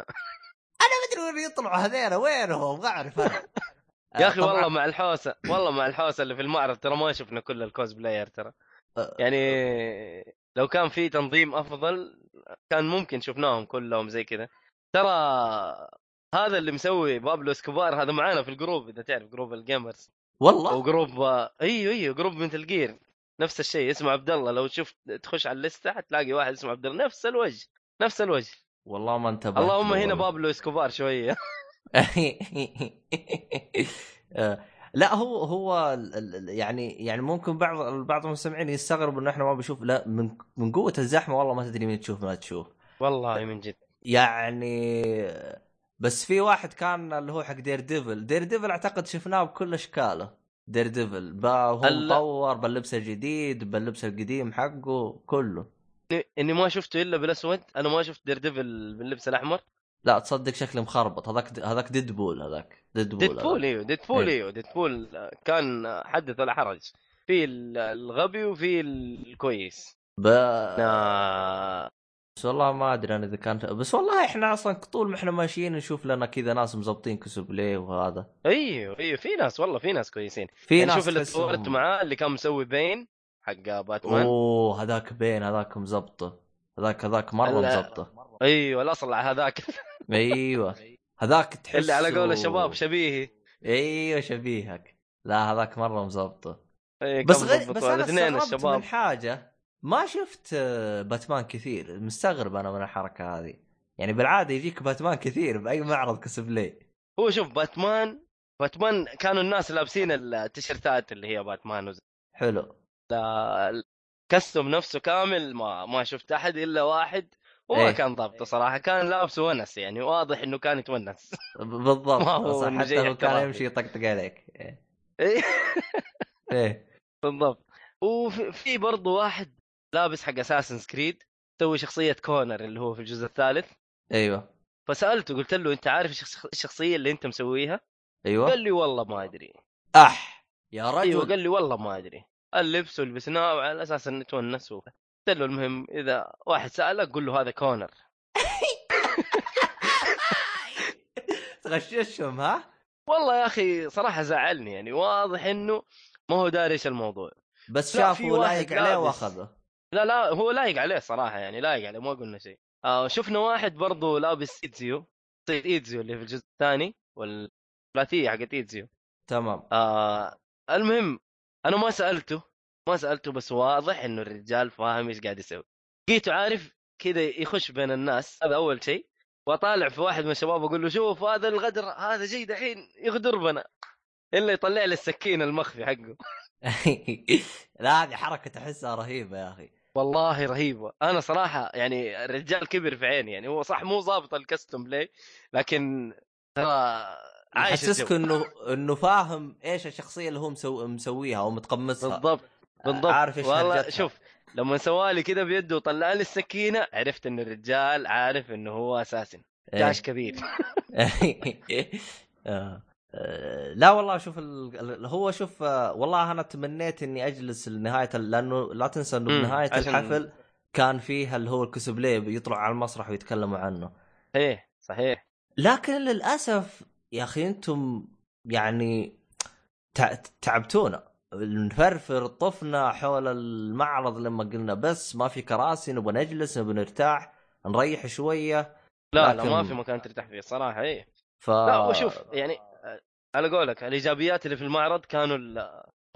انا ما ادري وين يطلعوا هذين، وينهم ابغى اعرف. يا اخي والله مع الحوسه، والله مع الحوسه اللي في المعرض ترى ما شفنا كل الكوزبلاير ترى يعني. لو كان في تنظيم افضل كان ممكن شفناهم كلهم زي كذا ترى. هذا اللي مسوي بابلو اسكوبار هذا معانا في الجروب، اذا تعرف جروب الجيمرز والله، وجروب ايوه ايوه جروب مثل جير نفس الشيء اسمه عبد الله. لو شفت تخش على اللسته حتلاقي واحد اسمه عبد الله، نفس الوجه نفس الوجه والله ما انتبهت. اللهم هنا بابلو اسكوبار شويه. لا هو هو يعني يعني ممكن بعض بعض المستمعين يستغربوا انه احنا ما بنشوف. لا من من قوه الزحمه والله ما تدري مين تشوف ما تشوف والله من جد يعني. بس في واحد كان اللي هو حق دير ديفل، دير ديفل اعتقد شفناه بكل اشكاله. دير ديفل بقى هو مطور باللبس الجديد باللبس القديم حقه كله. اني ما شفته الا بالاسود، انا ما شفت دير ديفل باللبس الاحمر. لا تصدق شكله مخربط هذاك هذاك ديدبول هذاك ديدبول ديدبول ايوه ديدبول ايوه ديدبول كان حدث ولا حرج. في الغبي وفي الكويس ب... نا... بس والله ما ادري انا اذا كان، بس والله احنا اصلا طول ما احنا ماشيين نشوف لنا كذا ناس مزبطين كوسبلاي وهذا. ايوه ايوه في ناس والله في ناس كويسين. في ناس شوف اللي صورت معاه اللي كان مسوي بين حق باتمان. اوه هذاك بين هذاك مزبطه، هذاك هذاك مره مزبطه. ايوه الاصل على هذاك. ايوه هذاك تحس اللي على قول الشباب شبيهي. ايوه شبيهك. لا هذاك مره مزبطه. أيوة بس غير بس الاثنين الشباب من حاجه ما شفت باتمان كثير. مستغرب انا من الحركه هذه يعني. بالعاده يجيك باتمان كثير باي معرض كوسبلاي. هو شوف باتمان باتمان كانوا الناس لابسين التيشيرتات اللي هي باتمان وزي. حلو لا كستم نفسه كامل ما ما شفت احد الا واحد وما إيه؟ كان ضابطه صراحه. كان لابسه ونس يعني، واضح انه كان يتونس. بالضبط حتى لو كان يمشي يطقطق عليك. ايه ايه بالضبط. وفي برضه واحد لابس حق اساسن كريد توي شخصيه كونر اللي هو في الجزء الثالث. ايوه فسالته قلت له انت عارف الشخصيه اللي انت مسويها؟ ايوه قال لي والله ما ادري. اح يا رجل. ايوه قال لي والله ما ادري اللبس ولبسناه على اساس انه تونس. قلت له المهم اذا واحد سالك قل له هذا كونر. تغششهم ها؟ والله يا اخي صراحه زعلني يعني، واضح انه ما هو داري ايش الموضوع. بس شافه لايق عليه واخذه. لا لا هو لايق عليه صراحه يعني، لايق عليه ما قلنا شيء. آه شفنا واحد برضه لابس ايدزيو، طيب ايدزيو اللي في الجزء الثاني والثلاثيه حقت ايدزيو. تمام. آه المهم انا ما سالته ما سالته بس واضح انه الرجال فاهم ايش قاعد يسوي. جيت عارف كذا يخش بين الناس، هذا اول شيء. واطالع في واحد من الشباب اقول له شوف هذا الغدر هذا جاي دحين يغدر بنا، الا يطلع لي السكين المخفي حقه. لا هذه حركه تحسها رهيبه يا اخي والله رهيبه. انا صراحه يعني الرجال كبر في عيني يعني. هو صح مو ضابط الكاستم بلاي لكن ترى حسسك انه انه فاهم ايش الشخصيه اللي هو مسو... مسويها ومتقمصها بالضبط بالضبط. عارف ايش والله. شوف لما سوالي كده بيده وطلع لي السكينه عرفت ان الرجال عارف انه هو اساسا داش كبير. لا والله شوف ال... هو شوف والله انا تمنيت اني اجلس لنهايه لانه لا تنسى انه بنهايه الحفل كان فيه اللي هو الكسبلي بيطلع على المسرح ويتكلموا عنه. ايه صحيح. لكن للاسف يا اخي انتم يعني تعبتونا نفرفر طفنا حول المعرض لما قلنا بس ما في كراسي نبغى نجلس نبغى نرتاح نريح شويه. لا لكن... لا ما في مكان ترتاح فيه صراحه. ايه ف... لا وشوف يعني انا اقول لك الايجابيات اللي في المعرض كانوا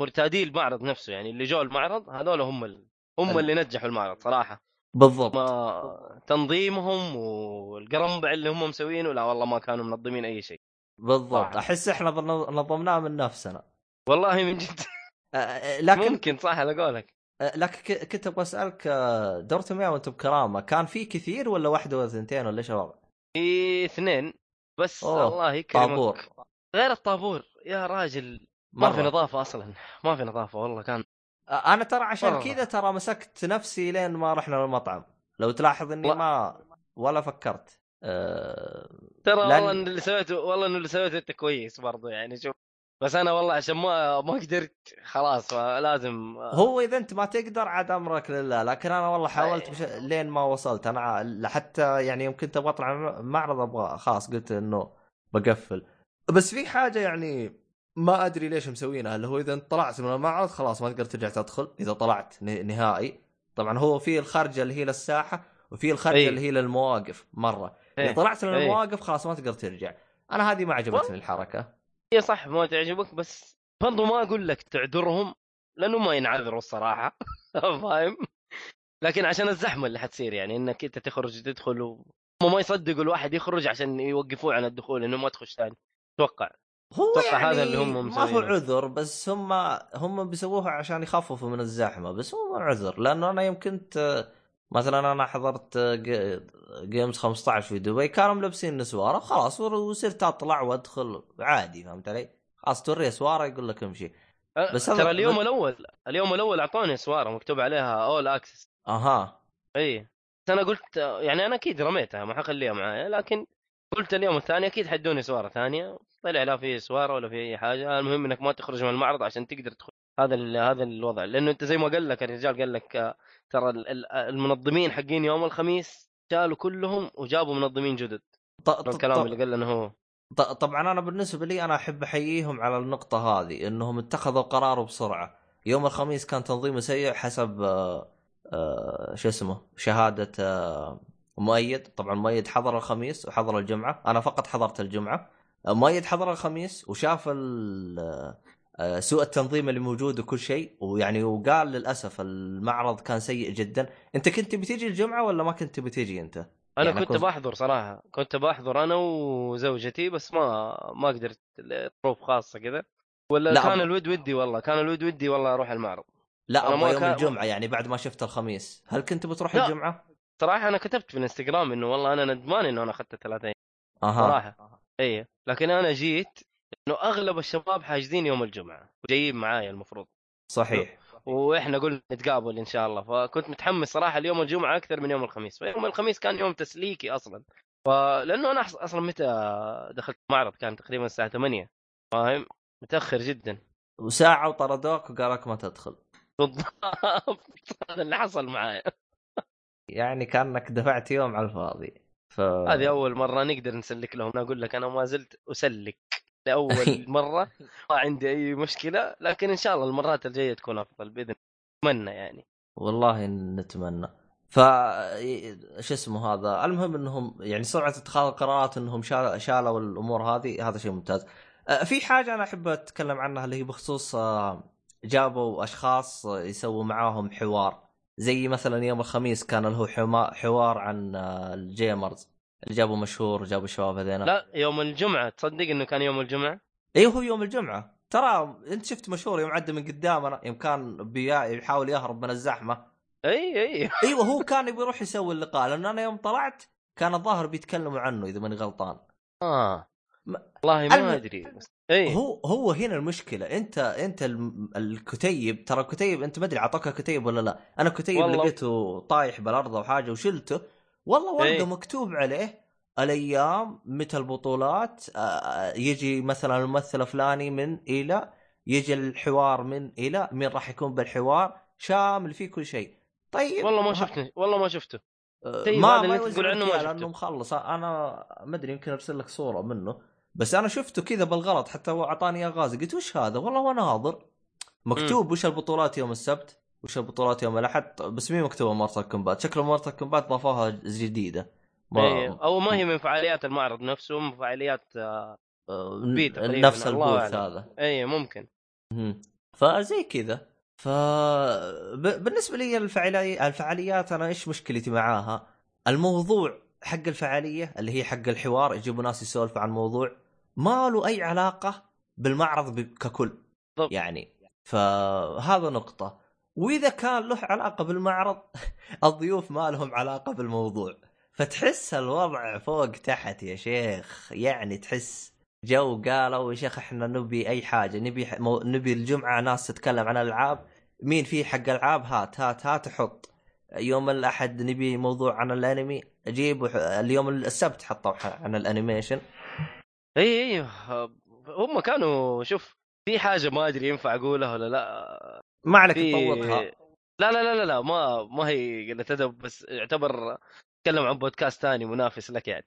مرتادي المعرض نفسه يعني اللي جو المعرض هذول هم ال... هم اللي نجحوا المعرض صراحه. بالضبط. ما تنظيمهم والقرنبع اللي هم مسوينه لا والله ما كانوا منظمين اي شيء. بالضبط. احس احنا نظمناه من نفسنا والله من جد. لكن ممكن صح انا اقول لك. لكن كنت ابغى اسالك دورتم يا وانتم بكرامه كان في كثير ولا واحده ولا اثنتين ولا ايش الوضع؟ في اثنين بس. الله يكرمك. طابور غير الطابور يا راجل ما في نظافه اصلا ما في نظافه والله. كان انا ترى عشان كذا ترى مسكت نفسي لين ما رحنا للمطعم لو تلاحظ اني و... ما ولا فكرت أه... ترى لأن... والله ان اللي سويته والله انه اللي سويته انت كويس برضه يعني شوف بس انا والله عشان ما ما قدرت خلاص لازم هو اذا انت ما تقدر عاد امرك لله. لكن انا والله حاولت مش... لين ما وصلت انا حتى يعني يمكن تبغى اطلع معرض ابغى خلاص قلت انه بقفل. بس في حاجه يعني ما أدري ليش مسوينها اللي هو إذا طلعت من المعرض خلاص ما تقدر ترجع تدخل إذا طلعت نهائي. طبعا هو فيه الخارجة اللي هي للساحة وفيه الخارجة أي. اللي هي للمواقف مرة أي. إذا طلعت من المواقف خلاص ما تقدر ترجع. أنا هذه ما عجبتني الحركة. هي صح ما تعجبك بس برضو ما أقول لك تعذرهم لأنه ما ينعذروا الصراحة. فاهم. لكن عشان الزحمة اللي حتصير يعني إنك أنت تخرج تدخل وما يصدقوا الواحد يخرج عشان يوقفوه عن الدخول إنه ما تخش ثاني. توقع هو يعني هذا اللي هم ما هو عذر بس هم هم بيسووها عشان يخففوا من الزحمه بس هو عذر. لانه انا يمكن مثلا انا حضرت جيمز خمسة عشر في دبي كانوا ملبسين نسواره خلاص وصرت اطلع وادخل عادي. فهمت علي خلاص توري سواره يقول لك امشي. بس ترى اليوم الاول اليوم الاول اعطوني سواره مكتوب عليها اول اكسس. اها اي انا قلت يعني انا اكيد رميتها ما حخليها معايا لكن قلت اليوم الثاني اكيد حدوني سواره ثانيه طلع لا في سواره ولا في اي حاجه. المهم انك ما تخرج من المعرض عشان تقدر تدخل. هذا هذا الوضع لانه انت زي ما قال لك الرجال قال لك ترى المنظمين حقين يوم الخميس شالوا كلهم وجابوا منظمين جدد. الكلام اللي قال انه هو طبعا انا بالنسبه لي انا احب احييهم على النقطه هذه انهم اتخذوا قراره بسرعه. يوم الخميس كان تنظيمه سيء حسب شو اسمه شهاده مؤيد. طبعا مؤيد حضر الخميس وحضر الجمعه انا فقط حضرت الجمعه. مايد حضر الخميس وشاف سوء التنظيم اللي موجود وكل شيء ويعني وقال للأسف المعرض كان سيء جدا. أنت كنت بتيجي الجمعة ولا ما كنت بتيجي أنت؟ أنا يعني كنت بحضر صراحة كنت بحضر أنا وزوجتي بس ما ما قدرت ظروف خاصة كذا ولا كان الود ودي والله كان الود ودي والله أروح المعرض. لا أبغى يوم كان... الجمعة يعني بعد ما شفت الخميس هل كنت بتروح لا. الجمعة؟ صراحة أنا كتبت في الانستغرام إنه والله أنا ندمان إنه أنا أخذت الثلاثة أيام صراحة. أها. ايه لكن انا جيت انه اغلب الشباب حاجزين يوم الجمعه وجايين معايا المفروض صحيح واحنا قلنا نتقابل ان شاء الله. فكنت متحمس صراحه اليوم الجمعه اكثر من يوم الخميس. يوم الخميس كان يوم تسليكي اصلا فلانه انا اصلا متى دخلت المعرض كان تقريبا الساعه ثمانية فاهم متاخر جدا وساعه وطردوك وقالك ما تدخل. بالضبط هذا اللي حصل معايا. يعني كانك دفعت يوم على الفاضي. ف... هذه أول مرة نقدر نسلك لهم. أنا أقول لك أنا ما زلت أسلك لأول مرة ما عندي أي مشكلة لكن إن شاء الله المرات الجاية تكون أفضل بإذن نتمنى يعني والله نتمنى. فش اسمه هذا المهم أنهم يعني سرعة اتخاذ القرارات أنهم شالوا الأمور هذه هذا شيء ممتاز. في حاجة أنا أحب أتكلم عنها اللي هي بخصوص جابوا أشخاص يسووا معاهم حوار زي مثلا يوم الخميس كان له حوار عن الجيمرز اللي جابوا مشهور جابوا الشباب هذينا. لا يوم الجمعة تصدق انه كان يوم الجمعة. ايه هو يوم الجمعة ترى انت شفت مشهور يوم عدى من قدامنا يوم كان بيحاول يهرب من الزحمة. اي اي ايوه هو كان يبي يروح يسوي اللقاء لانه انا يوم طلعت كان الظاهر بيتكلموا عنه اذا ماني غلطان. اه والله ما, ما ادري أيه؟ هو هو هنا المشكله. انت انت الكتيب ترى كتيب انت ما ادري اعطاك كتيب ولا لا. انا كتيب لقيته طايح بالارض او حاجه وشلته والله ورقه أيه؟ مكتوب عليه الايام متى البطولات يجي مثلا الممثل الفلاني من الى يجي الحوار من الى مين راح يكون بالحوار شامل فيه كل شيء. طيب والله ما شفتني والله ما شفته طيب ما اللي انت تقول عنه ما شفته لانه مخلص. انا ما ادري يمكن ارسل لك صوره منه بس انا شفته كذا بالغلط حتى اعطاني يا غازي قلت وش هذا والله وانا ناظر مكتوب وش البطولات يوم السبت وش البطولات يوم الاحد بس مين مكتوبه مارتل كومبات. شكله مارتل كومبات ضافوها جديده ما... او ما هي من فعاليات المعرض نفسه من فعاليات بيت نفس البوث هذا اي ممكن فزي كذا. فبالنسبه لي الفعالي... الفعاليات انا ايش مشكلتي معاها الموضوع حق الفعاليه اللي هي حق الحوار يجيبوا ناس يسولفوا عن موضوع ما له اي علاقه بالمعرض ككل يعني. فهذا نقطه. واذا كان له علاقه بالمعرض الضيوف ما لهم علاقه بالموضوع فتحس الوضع فوق تحت يا شيخ. يعني تحس جو قالوا يا شيخ احنا نبي اي حاجه نبي مو... نبي الجمعه ناس تتكلم عن الالعاب مين في حق العاب هات هات هات حط. يوم الأحد نبي موضوع عن الأنمي أجيب اليوم السبت حطوا عن الأنيميشن. أي أي هم كانوا شوف في حاجة ما أدري ينفع أقولها ولا لا ما عليك تطورها لا لا لا لا ما ما هي قلت أدب بس يعتبر تكلم عن بودكاست تاني منافس لك يعني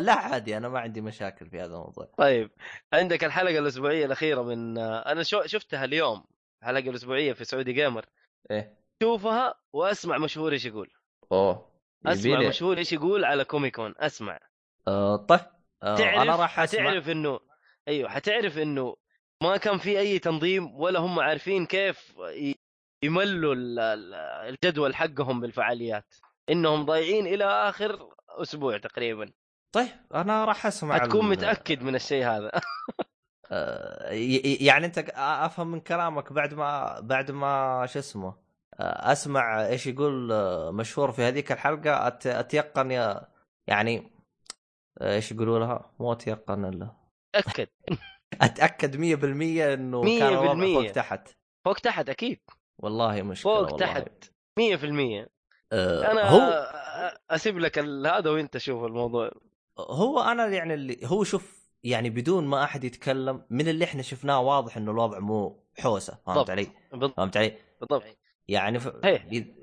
لا عادي أنا ما عندي مشاكل في هذا الموضوع. طيب عندك الحلقة الأسبوعية الأخيرة من أنا شو شفتها اليوم الحلقة الأسبوعية في سعودي جيمر إيه شوفها واسمع مشهور ايش يقول. اوه اسمع مشهور ايش يقول على كوميكون اسمع أه طيب أه انا راح أسمع. انه ايوه حتعرف انه ما كان في اي تنظيم ولا هم عارفين كيف يملوا الجدول حقهم بالفعاليات انهم ضايعين الى اخر اسبوع تقريبا. طيب انا راح اسمع هتكون متاكد من الشيء هذا أه يعني انت افهم من كلامك بعد ما بعد ما شو اسمه اسمع ايش يقول مشهور في هذيك الحلقه اتيقن يا يعني ايش يقولوا لها مو اتيقن الا اتاكد اتاكد مية بالمية انه كان فوق تحت فوق تحت اكيد والله مشكله فوق والله. تحت مية بالمية أه انا هو... اسيب لك هذا وانت شوف الموضوع. هو انا يعني اللي هو شوف يعني بدون ما احد يتكلم من اللي احنا شفناه واضح انه الوضع مو حوسه. فهمت علي فهمت علي بالضبط يعني ف...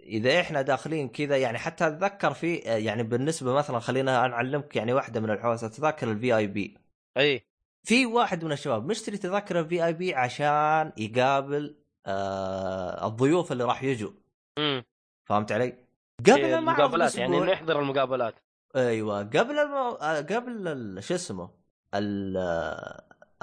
إذا إحنا داخلين كذا يعني حتى أتذكر في يعني بالنسبة مثلا خلينا أعلمك يعني واحدة من الحواسة تذاكر الفي آي بي أي في واحد من الشباب مشتري تذاكر الفي آي بي عشان يقابل آه الضيوف اللي راح يجوا. فهمت علي قبل المقابلات يعني نحضر المقابلات أيوة قبل الم... قبل ال... شو اسمه ال...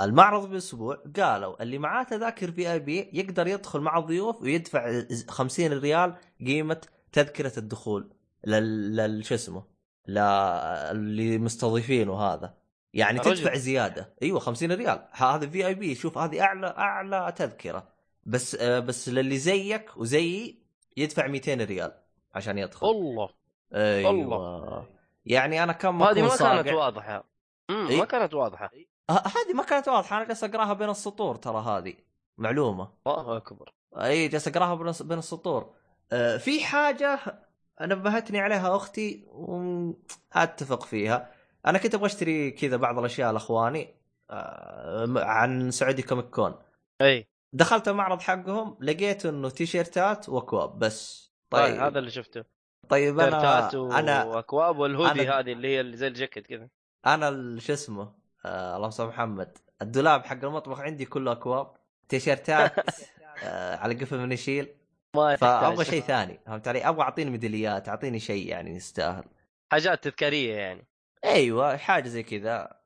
المعرض بأسبوع قالوا اللي معاه تذاكر في آي بي يقدر يدخل مع الضيوف ويدفع خمسين ريال قيمة تذكرة الدخول لل لل شو اسمه للي مستضيفين وهذا يعني رجل. تدفع زيادة أيوة خمسين ريال هذا في آي بي شوف هذه أعلى أعلى تذكرة بس بس للي زيك وزي يدفع مئتين ريال عشان يدخل. الله أيوة الله يعني أنا كم هذه ما كانت واضحة أمم إيه؟ ما كانت واضحة هذه ما كانت واضحه انا جالس اقراها بين السطور ترى هذه معلومه الله اكبر اي جالس اقراها بين السطور. أه في حاجه نبهتني عليها اختي واتفق فيها. انا كنت ابغى اشتري كذا بعض الاشياء لاخواني أه عن سعودي كوميك كون اي دخلت المعرض حقهم لقيت انه تيشيرتات واكواب بس. طيب, طيب هذا اللي شفته. طيب انا و... انا واكواب والهودي أنا... هذه اللي هي اللي زي الجاكيت كذا انا شو اسمه آه، اللهم صل على محمد الدولاب حق المطبخ عندي كله اكواب تيشيرتات آه، على قفل من يشيل فابغى شيء ثاني. فهمت علي ابغى اعطيني ميداليات اعطيني شيء يعني يستاهل حاجات تذكاريه يعني ايوه حاجه زي كذا.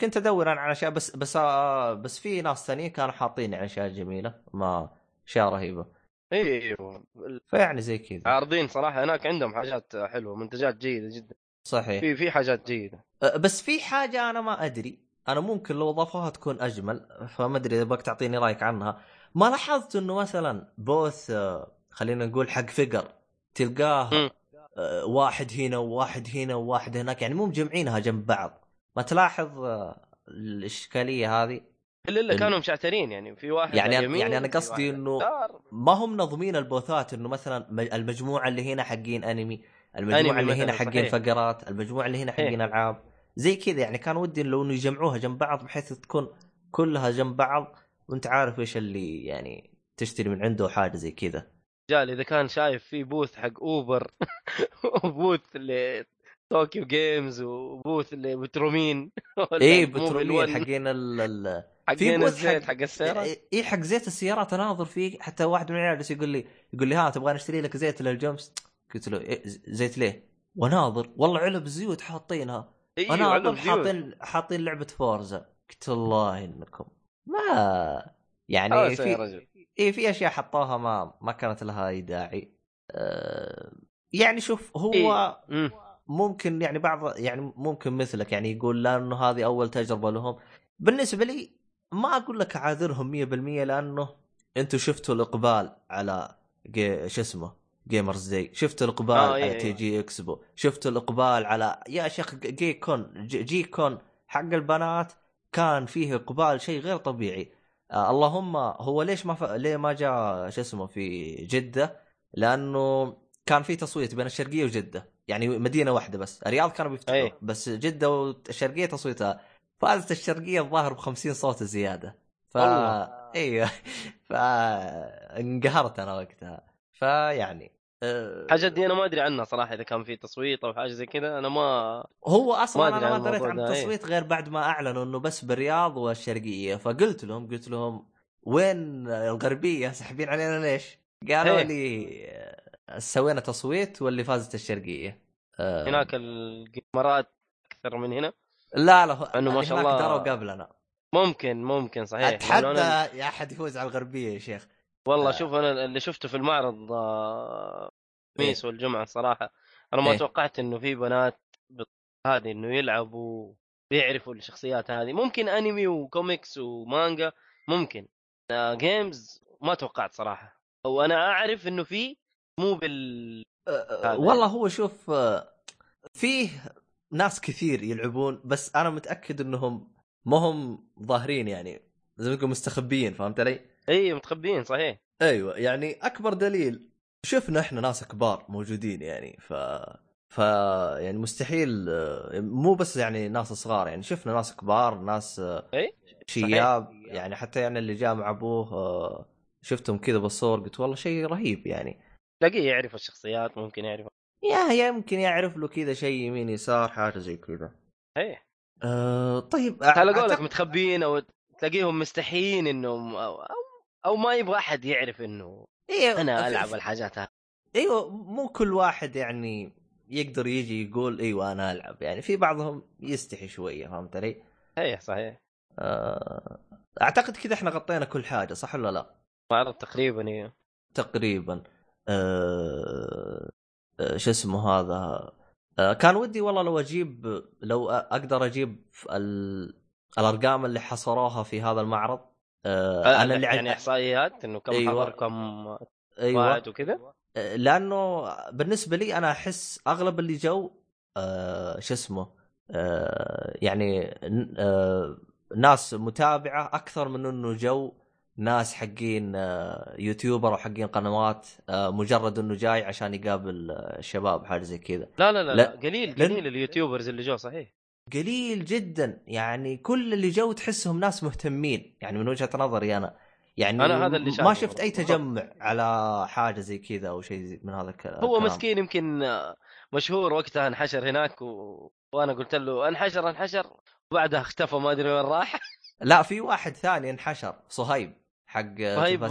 كنت ادور انا على اشياء بس بس آه، بس في ناس ثانيين كانوا حاطين على اشياء جميله ما اشياء رهيبه ايوه فيعني زي كذا عارضين صراحه هناك عندهم حاجات حلوه منتجات جيده جدا صحيح في في حاجات جيده بس في حاجه انا ما ادري انا ممكن لو ضافوها تكون اجمل فما ادري اذا بدك تعطيني رايك عنها. ما لاحظت انه مثلا بوث خلينا نقول حق فقر تلقاه م. واحد هنا وواحد هنا وواحد هناك يعني مو مجمعينها جنب بعض ما تلاحظ الاشكاليه هذه الا اللي كانوا مشعترين يعني في واحد يعني يمين يعني انا قصدي انه ما هم نظمين البوثات انه مثلا المجموعه اللي هنا حقين انمي، المجموعه اللي هنا حقين فقرات، المجموعه اللي هنا حقين العاب زي كذا يعني. كان ودي لو انه يجمعوها جنب بعض بحيث تكون كلها جنب بعض وانت عارف ايش اللي يعني تشتري من عنده حاجه زي كذا. جال اذا كان شايف في بوث حق اوبر وبوث اللي طوكيو جيمز وبوث اللي بترومين ايه بترومين حقين ال في بوث حق حق السيارات ايه حق زيت السيارات انا اناظر فيه. حتى واحد من العيال يقول لي يقول لي ها تبغى نشتري لك زيت للجمس؟ قلت له إيه زيت ليه؟ وناظر والله علب زيوت حاطينها إيه انا اظن حاطين حاطين لعبه فورزا. قلت الله انكم ما يعني في ايه في اشياء حطوها ما ما كانت لها اي داعي. أه يعني شوف هو إيه؟ ممكن يعني بعض يعني ممكن مثلك يعني يقول لانه هذه اول تجربه لهم. بالنسبه لي ما اقول لك اعاذرهم مية بالمية لانه انتم شفتوا الاقبال على شو اسمه جيمرز داي، شفتوا الاقبال آه على تي جي اكسبو، شفتوا الاقبال على يا شيخ جي كون جي كون حق البنات كان فيه اقبال شيء غير طبيعي. آه اللهم هو ليش ما ف... ليه ما جاء شو اسمه في جده؟ لانه كان في تصويت بين الشرقيه وجده يعني مدينه واحده بس. الرياض كانوا بيفتحوا بس جده والشرقيه تصويتها فازت الشرقيه الظاهر بخمسين صوت زياده ف ايوه فانقهرت انا وقتها. فيعني حاجة دي أنا ما أدري عنها صراحة إذا كان في تصويت أو حاجة زي كده. أنا ما هو أصلاً ما أنا ما دريت عن التصويت غير بعد ما أعلنوا إنه بس بالرياض والشرقية. فقلت لهم قلت لهم وين الغربية سحبين علينا ليش؟ قالوا لي سوينا تصويت واللي فازت الشرقية. هناك الجمارات أكثر من هنا. لا لا إنه ما شاء الله دروا قبلنا. ممكن ممكن صحيح. أتحدى أنا... يا أحد يفوز على الغربية يا شيخ. والله آه. شوف أنا اللي شفته في المعرض ميس إيه؟ والجمعة صراحة أنا ما إيه؟ توقعت إنه في بنات هذه إنه يلعبوا بيعرفوا الشخصيات هذه. ممكن أنمي وكوميكس ومانجا ممكن آه جيمز ما توقعت صراحة. وأنا أعرف إنه في مو بال آه والله هو شوف آه فيه ناس كثير يلعبون بس أنا متأكد إنهم ما هم ظاهرين يعني زي ما تقول مستخبيين. فهمت علي؟ اي متخبيين صحيح ايوه. يعني اكبر دليل شفنا احنا ناس كبار موجودين يعني ف ف يعني مستحيل مو بس يعني ناس صغار يعني شفنا ناس كبار ناس أي؟ شياب صحيح. يعني حتى يعني اللي جاء مع ابوه شفتهم كذا بالصور قلت والله شيء رهيب يعني. تلاقيه يعرف الشخصيات ممكن يعرف يا يمكن يعرف له كذا شيء يمين يسار حاجه زي كذا اي أه. طيب هل اقول لك متخبيين او تلاقيهم مستحيين انهم أو... او ما يبغى احد يعرف انه إيه انا العب الحاجات هذه. ايوه مو كل واحد يعني يقدر يجي يقول ايوه انا العب يعني. في بعضهم يستحي شويه. فهمت علي؟ اي صحيح. اعتقد كذا احنا غطينا كل حاجه صح ولا لا؟ معرض تقريبا ايه تقريبا أه... شو اسمه هذا أه... كان ودي والله لو اجيب لو اقدر اجيب ال... الارقام اللي حصروها في هذا المعرض أه انا اللي يعني احصائيات انه كم أيوة. حضر كم أيوة. واحد وكذا أه. لانه بالنسبه لي انا احس اغلب اللي جو أه شو اسمه أه يعني أه ناس متابعه اكثر من انه جو ناس حقين أه يوتيوبر او حقين قنوات أه مجرد انه جاي عشان يقابل الشباب حاجه زي كذا. لا لا لا, لا قليل قليل لن... اليوتيوبرز اللي جو صحيح قليل جدا يعني. كل اللي جو تحسهم ناس مهتمين يعني من وجهة نظري أنا يعني. أنا هذا اللي ما شفت أي تجمع على حاجة زي كذا أو شيء من هذا الكلام. هو مسكين يمكن مشهور وقتها انحشر هناك و... وأنا قلت له انحشر انحشر وبعدها اختفى ما أدري وين راح. لا في واحد ثاني انحشر صهيب حق صهيب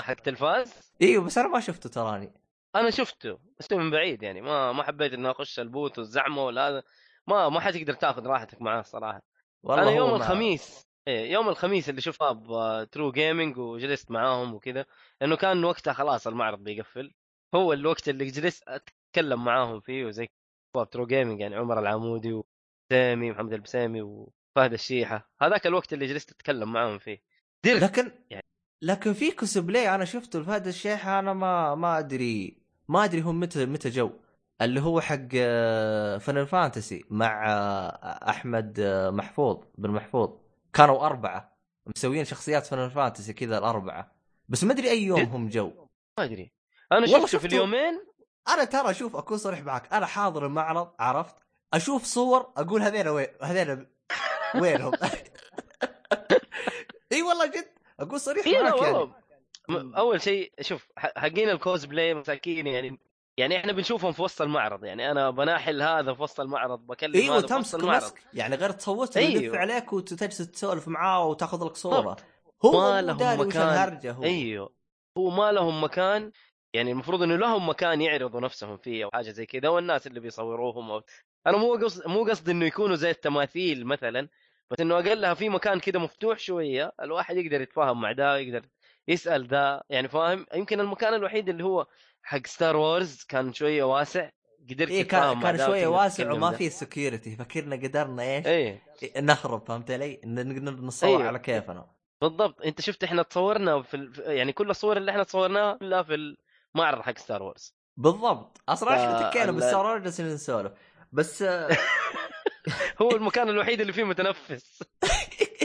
حق تلفاز إيوه بس أنا ما شفته تراني. أنا شفته بس من بعيد يعني ما ما حبيت إنه أخش البوت والزعمة ولا هذا ما ما حتقدر تاخذ راحتك معاه صراحه. انا يوم ما... الخميس إيه يوم الخميس اللي شفتها بترو جيمينج وجلست معاهم وكذا لانه كان وقتها خلاص المعرض بيقفل. هو الوقت اللي جلست اتكلم معاهم فيه وزي بترو جيمينج يعني عمر العمودي وسامي محمد البسامي وفهد الشيحه. هذاك الوقت اللي جلست اتكلم معاهم فيه ديرك. لكن يعني. لكن في كوسبلاي انا شفته لفهد الشيحه انا ما ما ادري ما ادري هم متى متى جو اللي هو حق فاينل فانتسي مع احمد محفوظ بن محفوظ، كانوا اربعه مسويين شخصيات فاينل فانتسي كذا الاربعه، بس ما ادري اي يوم هم جو، ما ادري. انا شفته شفت في اليومين. انا ترى اشوف، اكون صريح معك، انا حاضر المعرض، عرفت، اشوف صور اقول هذين وين هذين وينهم. اي والله جد اقول صريح معك يعني. اول شيء شوف حقين الكوزبلاي مساكين يعني، يعني احنا بنشوفهم في وسط المعرض، يعني انا بناحل هذا في وسط المعرض، بكلم أيوه هذا في وسط المعرض مسك. يعني غير تصوت أيوه. يلف عليك وتجلس تسولف معاه وتاخذ لك صوره. هو ما لهم مكان، هو. ايوه هو ما لهم مكان، يعني المفروض انه لهم مكان يعرضوا نفسهم فيه او حاجه زي كذا، والناس اللي بيصوروهم أو... انا مو قصد مو قصد انه يكونوا زي التماثيل مثلا، بس انه اقلها في مكان كذا مفتوح شويه، الواحد يقدر يتفاهم مع ده، يقدر يسال ده يعني، فاهم؟ يمكن المكان الوحيد اللي هو حق ستار وورز كان شويه واسع، قدرت إيه كان, كان شويه واسع وما فيه سكيورتي، فكرنا قدرنا ايش إيه؟ نهرب، فهمت علي؟ نقدر نصور إيه؟ على كيفنا بالضبط. انت شفت احنا تصورنا في ال... يعني كل الصور اللي احنا تصورناها لا في المعرض حق ستار وورز بالضبط. اصلا احنا تكينا بالستار وورز بس نسولف بس. هو المكان الوحيد اللي فيه متنفس،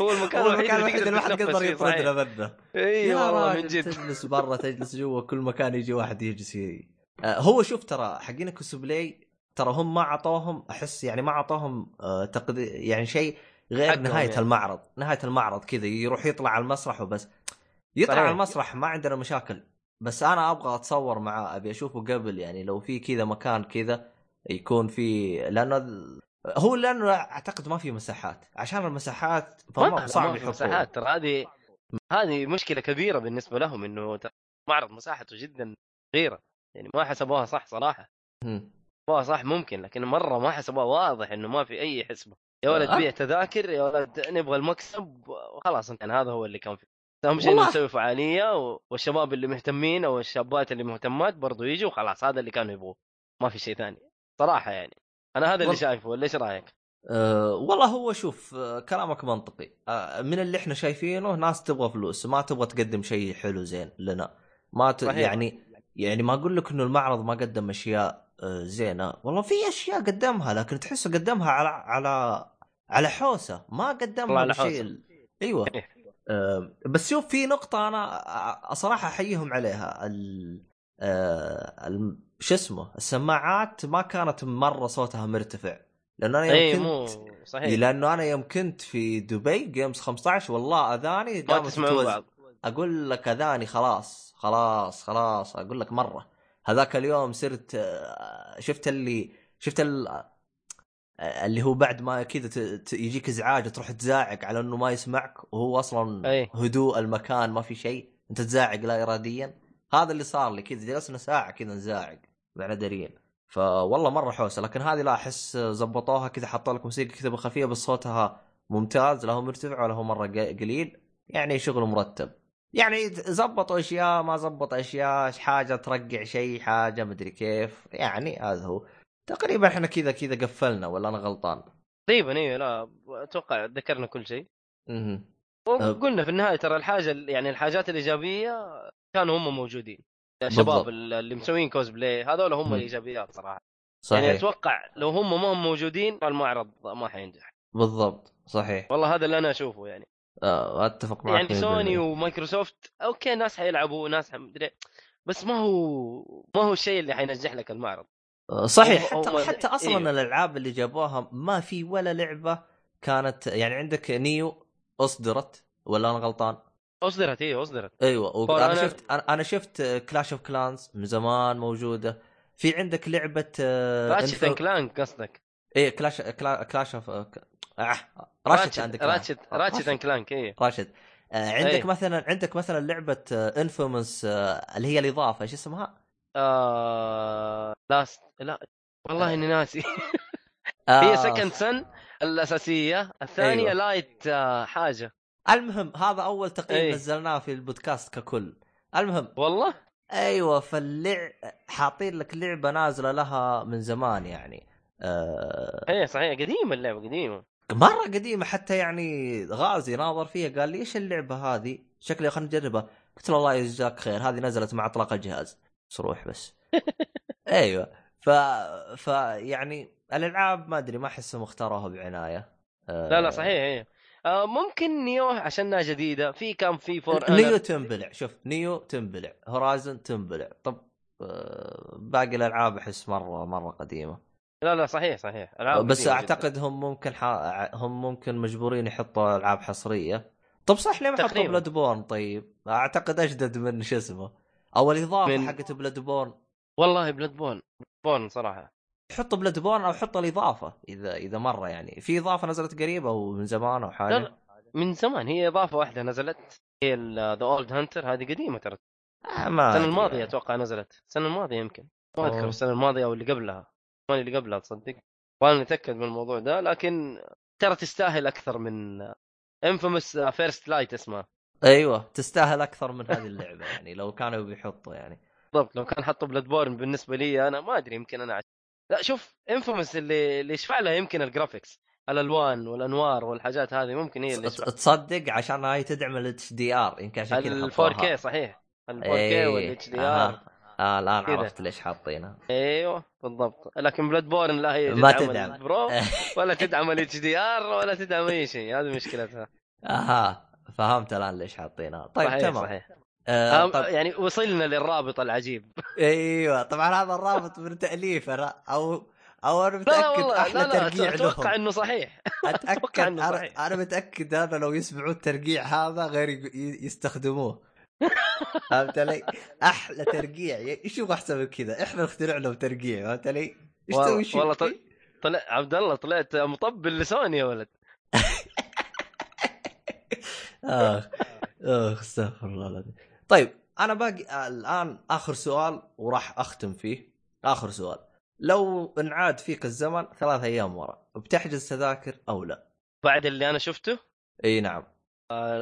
هو المكان الوحيد اللي الواحد يقدر يطرد له بده. ايوه والله من جد، تجلس برا تجلس جوا، كل مكان يجي واحد يجلس فيه. آه هو شوف ترى حقين كوسبلاي ترى هم ما عطاهم، احس يعني ما عطاهم آه تقدي... يعني شيء غير نهايه يعني. المعرض نهايه المعرض كذا يروح يطلع على المسرح وبس، يطلع صحيح. على المسرح ما عندنا مشاكل، بس انا ابغى اتصور معاه، ابي اشوفه قبل يعني، لو في كذا مكان كذا يكون في، لانه هو لأنه أعتقد ما في مساحات، عشان المساحات فهم صعب يحطوها. ترى هذه هذه مشكلة كبيرة بالنسبة لهم، إنه معرض مساحته جدا صغيرة، يعني ما حسبوها صح صراحة. ما صح ممكن، لكن مرة ما حسبوها، واضح إنه ما في أي حسبة. يا ولد بيع تذاكر، يا ولد نبغى المكسب وخلاص، يعني هذا هو اللي كان فيه. أهم شيء نسوي فعالية، والشباب اللي مهتمين أو الشابات اللي مهتمات برضو يجوا وخلاص، هذا اللي كانوا يبغوه، ما في شيء ثاني صراحة يعني. أنا هذا اللي شايفه، ولا إيش رأيك؟ أه والله هو شوف أه كلامك منطقي، أه من اللي إحنا شايفينه ناس تبغى فلوس، ما تبغى تقدم شيء حلو زين لنا، ما ت... يعني يعني ما أقول لك إنه المعرض ما قدم أشياء أه زينة، والله في أشياء قدمها، لكن تحسه قدمها على على على حوسة، ما قدمها شيء. أيوة أه بس شوف في نقطة أنا أصراحة أحييهم عليها، ال أه شو اسمه السماعات ما كانت مرة صوتها مرتفع، لأنه أنا يمكن مو... لأنه أنا يمكن في دبي جيمز خمسة عشر والله أذاني دامت تتوزع، أقول لك أذاني خلاص خلاص خلاص أقول لك مرة. هذاك اليوم صرت شفت اللي شفت ال... اللي هو بعد ما كذا ت... يجيك إزعاج تروح تزاعق على أنه ما يسمعك، وهو أصلا أي. هدوء المكان ما في شيء، أنت تزاعق لا إراديا. هذا اللي صار لي كذا، جلسنا ساعة كذا نزاعق مع دارين، فوالله مرة حوسة. لكن هذه لا أحس زبطوها كذا، حطوا لك موسيقى كذا خفية بس صوتها ممتاز، لا هو مرتفع ولا هو مرة قليل، يعني شغل مرتب، يعني زبطوا أشياء ما زبط أشياء، حاجة ترقع شيء، حاجة مدري كيف، يعني هذا هو تقريبا. إحنا كذا كذا قفلنا ولا أنا غلطان؟ طيب أنا لا أتوقع ذكرنا كل شيء، وقلنا في النهاية ترى الحاجة يعني الحاجات الإيجابية كانوا هم موجودين، الشباب اللي مسوين كوزبلاي هذول هم الايجابيات صراحه صحيح. يعني اتوقع لو هم ما هم موجودين المعرض ما حينجح. بالضبط صحيح، والله هذا اللي انا اشوفه يعني. اه اتفق معك يعني. سوني ومايكروسوفت اوكي، ناس حيلعبوا ناس مدري، بس ما هو ما هو الشيء اللي حينجح لك المعرض صحيح. حتى هم... حتى اصلا إيه؟ الالعاب اللي جابوها ما في ولا لعبه كانت يعني. عندك نيو اصدرت ولا انا غلطان؟ أصدرت إيه أصدرت أيوة و... أنا شفت أنا شفت كلاش أوف كلانز من زمان موجودة. في عندك لعبة راتشت أند كلانك قصدك؟ إيه كلاش كلا... كلاش أوف آه راتشت أند كلانك راتشت أند كلانك إيه راتشت. آه عندك أيه. مثلا عندك مثلا لعبة إنفومس آه اللي هي الإضافة إيش اسمها؟ آه... لاست لا والله آه. إني ناسي. آه. هي سكند سن الأساسية، الثانية أيوة. لايت آه حاجة. المهم هذا أول تقييم أيه. نزلناه في البودكاست ككل. المهم والله أيوة فاللع حاطين لك لعبة نازلة لها من زمان يعني. أه... أيه صحيح قديمة، اللعبة قديمة مرة قديمة. حتى يعني غازي ناظر فيها قال لي إيش اللعبة هذه، شكلي خلنا نجربها. قلت له الله يجزاك خير، هذه نزلت مع إطلاق الجهاز صروح بس. أيوة ف... ف يعني الالعاب ما ادري ما احسهم اختاروها بعنايه. أه... لا لا صحيح. أه ممكن نيو عشانها جديده في كم في فور نيو تنبلع. شوف نيو تنبلع، هورايزن تنبلع، طب أه... باقي الالعاب احس مره مره قديمه. لا لا صحيح صحيح. بس اعتقد جداً. هم ممكن ح... هم ممكن مجبورين يحطوا العاب حصريه. طب صح ليه ما حطوا بلاد بورن؟ طيب اعتقد اجدد من شو اسمه او الاضافه من... حقت بلاد بورن. والله بلاد بورن بورن صراحه حطوا بلاد بورن او حطوا الاضافه اذا اذا مره يعني في اضافه نزلت قريبه ومن زمان او حاجه. من زمان هي اضافه واحده نزلت هي ذا اولد هانتر، هذه قديمه ترى السنه الماضيه اتوقع نزلت السنه الماضيه يمكن ما اذكر السنه الماضيه او اللي قبلها ما اللي قبلها تصدق وانا متاكد من الموضوع ده، لكن ترى تستاهل اكثر من انفيمس فيرست لايت اسمه. ايوه تستاهل اكثر من هذه اللعبه يعني لو كانوا بيحطوا يعني بالضبط لو كان حطوا بلاد بورن بالنسبه لي انا ما ادري يمكن انا عش... لا شوف انفيمس اللي اللي يشفع لها يمكن الجرافيكس الالوان والانوار والحاجات هذه ممكن هي اللي تصدق عشان هاي تدعم الاتش دي ار يمكن عشان كذا حطوها الفور كي صحيح الفور كي والاتش دي ار. آه الآن عرفت ليش حاطينها. ايوه بالضبط. لكن بلاد بورن لا هي ما تدعم البرو ولا تدعم الاتش دي ار ولا تدعم اي شيء، هذه مشكلتها. اها فهمت الآن ليش حاطينها. طيب صحيح تمام صحيح. آه طب... يعني وصلنا للرابط العجيب. ايوه طبعا هذا الرابط من تأليف او او انا متاكد احنا ترقيع لهم. اتوقع انه صحيح اتاكد انه صحيح. انا متاكد هذا لو يسمعوا الترقيع هذا غير يستخدموه. فهمت علي؟ احلى ترقيع. شو احسن من كذا؟ احنا نخترع لهم ترقيع. فهمت علي؟ ايش تسوي شيء؟ والله طلع طلع عبد الله طلعت مطبل لسوني يا ولد. اخ اخ استغفر الله العظيم. طيب انا باقي الان اخر سؤال وراح اختم فيه. اخر سؤال، لو انعاد فيك الزمن ثلاث ايام ورا بتحجز تذاكر او لا؟ بعد اللي انا شفته؟ اي نعم.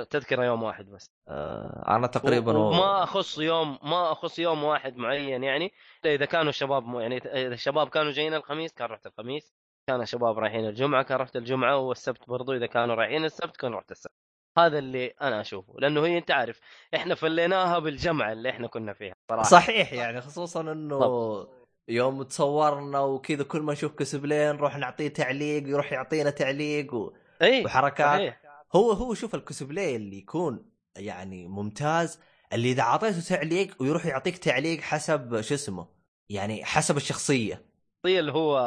تذكرة يوم واحد بس. آه أنا تقريبا و... ما أخص يوم ما أخص يوم واحد معين يعني. إذا كانوا الشباب مو... يعني إذا الشباب كانوا جايين الخميس كان رحت الخميس، كان الشباب رايحين الجمعة كان رحت الجمعة، والسبت برضو إذا كانوا رايحين السبت كان رحت السبت. هذا اللي أنا أشوفه، لأنه هي أنت عارف إحنا فليناها بالجمعة اللي إحنا كنا فيها صراحة. صحيح يعني خصوصا إنه طب. يوم تصورنا وكذا كل ما نشوف كسبلين نروح نعطيه تعليق يروح يعطينا تعليق و... أيه. وحركات. صحيح. هو هو شوف الكوسبلاي اللي يكون يعني ممتاز اللي إذا عطيته تعليق ويروح يعطيك تعليق حسب شو اسمه يعني حسب الشخصية اللي هو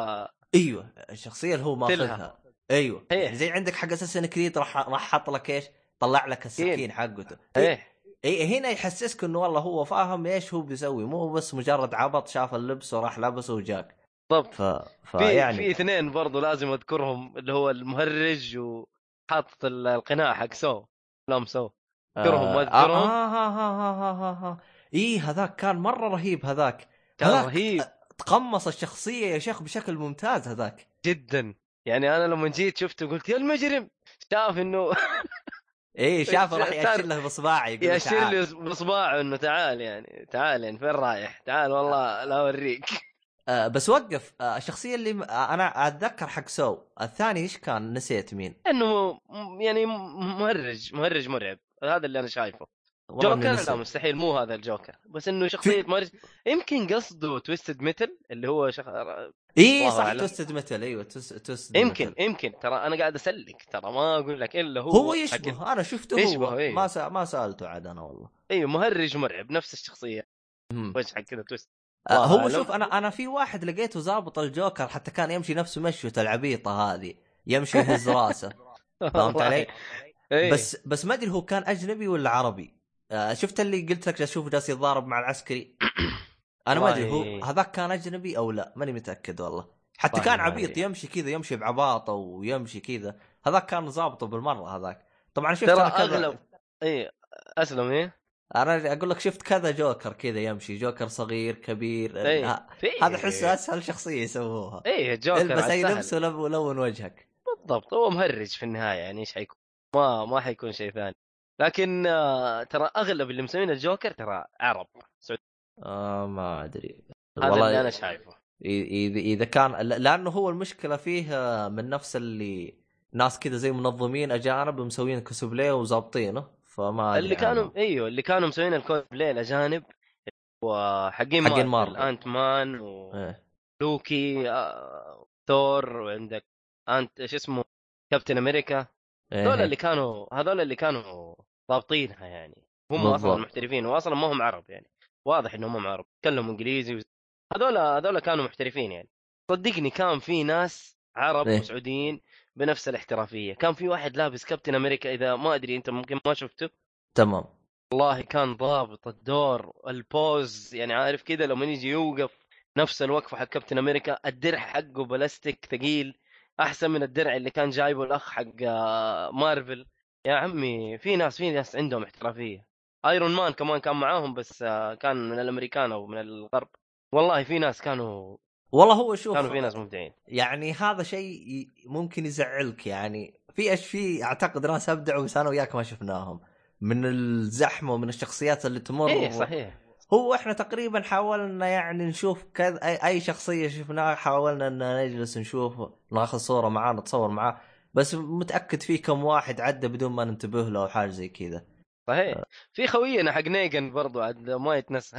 أيوة الشخصية اللي هو ماخذها. أيوة هيه. زي عندك حق أساسين كريد راح راح حط لك إيش طلع لك السكين حقته. إيه هنا يحسسك إنه والله هو فاهم إيش هو بيسوي، مو بس مجرد عبط شاف اللبس وراح لابسه وجاك. طب ف... ف... في يعني... في اثنين برضو لازم أذكرهم اللي هو المهرج و حاطط القناع حق سو لام سو اذكرهم ما اذكرهم. اه اي هذاك كان مره رهيب، هذاك كان رهيب تقمص الشخصيه يا شيخ بشكل ممتاز هذاك جدا. يعني انا لما جيت شفته قلت يا المجرم شاف انه ايه شافه راح يأشير له بصباعي يقول يأشير له بصباعه انه تعال يعني تعال يعني فين رايح تعال والله لا اوريك. آه بس وقف. آه الشخصية اللي م... آه أنا أتذكر حق سو الثاني إيش كان نسيت مين إنه يعني مهرج مهرج مرعب هذا اللي أنا شايفه. جوكر لا مستحيل مو هذا الجوكر، بس إنه شخصية مهرج يمكن قصده تويستد ميتل اللي هو شخ إيه صح تويستد ميتل. أيوة تويستد يمكن يمكن ترى أنا قاعد أسلك ترى ما أقول لك إلا هو هو يشبه حكي. أنا شفته يشبه هو. أيوه. ما سأ... ما سألته عاد أنا والله. أيوة مهرج مرعب نفس الشخصية وجهك كذا تويست. هو شوف انا انا في واحد لقيته زابط الجوكر حتى كان يمشي نفسه مشيه العبيطه هذه يمشي هز راسه. فهمت علي؟ بس بس ما ادري هو كان اجنبي ولا عربي. شفت اللي قلت لك اشوف جالس يتضارب مع العسكري انا ما ادري هو هذاك كان اجنبي او لا ماني متاكد والله. حتى كان عبيط يمشي كذا يمشي بعباطه ويمشي كذا هذاك كان زابطه بالمره هذاك. طبعا شفت انا كذا اي اسلم ايه أنا أقول لك شفت كذا جوكر كذا يمشي جوكر صغير كبير. أيه. هذا حسه أسهل شخصية يسووها. إيه جوكر البس أي لبس ولون وجهك بالضبط. هو مهرج في النهاية يعني إيش حيكون ما ما حيكون شيء ثاني. لكن آه ترى أغلب اللي مسمين الجوكر ترى عرب سعودي. آه ما أدري هذا اللي أنا شايفه. إذا إذا كان لأنه هو المشكلة فيه من نفس اللي ناس كذا زي منظمين أجانب مسوين كوسبلاي وزابطينه فما اللي كانوا يعني. ايوه اللي كانوا مسوين الكوبلي الاجانب وحقين مارفل انت مان و... لوكي، آه، ثور، وعندك انت ايش اسمه كابتن امريكا. هذول اللي كانوا هذول اللي كانوا ضابطينها يعني، هم بالضبط. اصلا محترفين، واصلا ما هم عرب يعني، واضح انهم هم عرب، تكلموا انجليزي. هذول هذول كانوا محترفين يعني، صدقني كان في ناس عرب إيه؟ وسعوديين بنفس الاحترافيه. كان في واحد لابس كابتن امريكا، اذا ما ادري انت ممكن ما شفته، تمام، والله كان ضابط الدور، البوز يعني عارف كده، لما يجي يوقف نفس الوقفه حق كابتن امريكا، الدرع حقه بلاستيك ثقيل احسن من الدرع اللي كان جايبه الاخ حق مارفل. يا عمي في ناس في ناس عندهم احترافيه. ايرون مان كمان كان معاهم، بس كان من الامريكان او من الغرب. والله في ناس كانوا، والله هو شوف كانوا في ناس مبدعين يعني. هذا شيء ممكن يزعلك يعني، في ايش في اعتقد ناس ابدعوا بس انا وياك ما شفناهم من الزحمه ومن الشخصيات اللي تمر. ايه صحيح، هو احنا تقريبا حاولنا يعني نشوف كذا، اي شخصيه شفناها حاولنا ان نجلس نشوف، ناخذ صوره معاه، نتصور معاه، بس متاكد في كم واحد عدى بدون ما ننتبه له او حاجه زي كذا. صحيح، في خوينا حق نيجن برضو عاد ما يتنسى.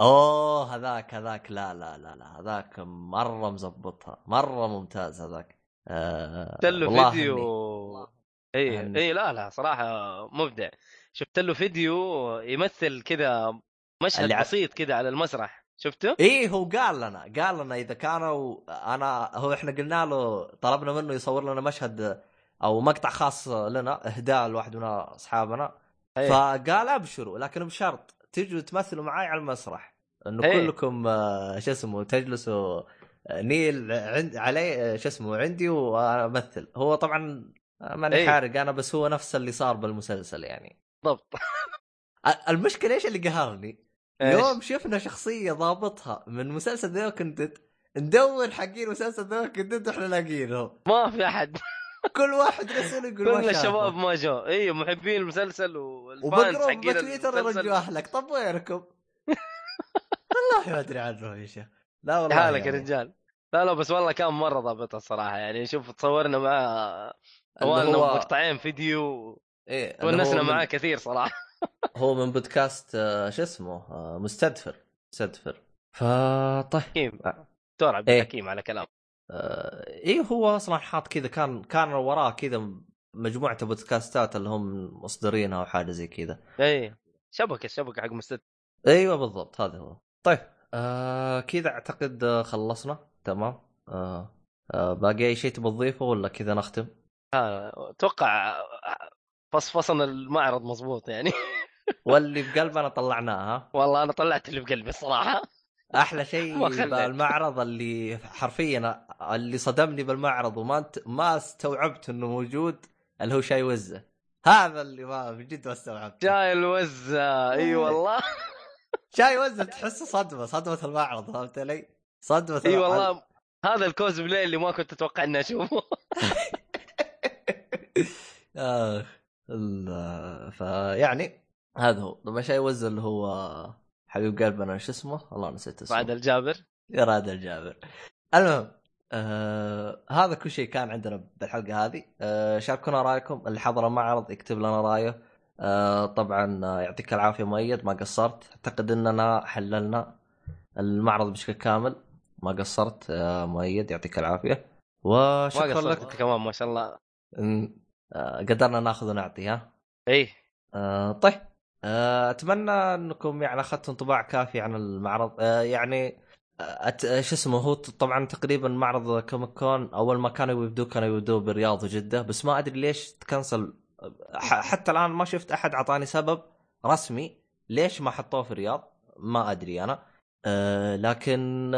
اوه هذاك هذاك لا لا لا لا هذاك مره مزبطها، مره ممتاز هذاك. آه له فيديو اي اي لا لا صراحه مبدع. شفت له فيديو يمثل كذا مشهد بسيط كذا على المسرح، شفته؟ ايه هو قال لنا قال لنا اذا كانوا انا هو احنا قلنا له طلبنا منه يصور لنا مشهد او مقطع خاص لنا اهداء لواحد من اصحابنا. أيه. فقال ابشروا، لكن بشرط تجوا تمثلوا معاي على المسرح، انه أيه. كلكم شو اسمه تجلسوا نيل عند علي شو اسمه عندي وامثل. هو طبعا ماني أيه. حارق انا، بس هو نفس اللي صار بالمسلسل يعني ضبط. المشكله ايش اللي قهرني يوم شفنا شخصيه ضابطها من مسلسل ذا كنت ندور حقين مسلسل ذا كنت احنا لاقيينه، ما في احد. كل واحد رسول يقول كل الشباب ما جاء. اي محبين المسلسل والفانز حقين تويتر رجعوا اهلك، طب وينكم؟ والله ما ادري عنه يا شيخ. لا والله حالك يا رجال. لا لا بس والله كان مره ضابطها الصراحه يعني. شوف تصورنا معاه اولنا هو... مقطعين فيديو ايه، ونسنا معاه من... كثير صراحه. هو من بودكاست آه شو اسمه آه مستدفر مستدفر فطيب دكتور عبد الحكيم على كلام آه ايه. هو اصلا حاط كذا، كان كان وراه كذا مجموعه بودكاستات اللي هم مصدرينها وحاجه زي كذا. ايه شبكه شبكه حق مستدفر. ايوه بالضبط هذا هو. طيب آه كذا اعتقد آه خلصنا تمام. آه آه باقي اي شيء تضيفه ولا كذا نختم؟ اه اتوقع فصفصنا المعرض مظبوط يعني. واللي بقلبنا طلعناها، والله انا طلعت اللي بقلبي الصراحه. احلى شيء بالمعرض اللي حرفيا اللي صدمني بالمعرض وما انت ما استوعبت انه موجود، اللي هو شاي وزه. هذا اللي ما بجد ما استوعبت شاي الوزه. اي والله شاي وزه تحسه صدمه صدمه المعرض، فهمت علي؟ صدمه. اي والله هذا الكوزبلاي اللي ما كنت اتوقع اني اشوفه. اخ الله. فيعني هذا هو لما شاي وزه اللي هو حبيب قلبنا ايش اسمه، والله نسيت اسمه، راد الجابر راد الجابر. المهم آه هذا كل شيء كان عندنا بالحلقه هذه. آه شاركونا رايكم، اللي حضر المعرض اكتب لنا رايه. آه طبعا يعطيك العافيه مؤيد، ما قصرت. اعتقد اننا حللنا المعرض بشكل كامل، ما قصرت يا مؤيد، يعطيك العافيه وشكرا لك كمان ما شاء الله. قدرنا ناخذ ونعطي. ها ايه آه طيب آه اتمنى انكم يعني اخذتوا انطباع كافي عن المعرض. آه يعني ايش آه اسمه هو طبعا تقريبا معرض كوميك كون اول ما كانوا يبدو كانوا يبدو بالرياض وجده، بس ما ادري ليش تكنسل. حتى الان ما شفت احد عطاني سبب رسمي ليش ما حطوه في الرياض، ما ادري انا. آه لكن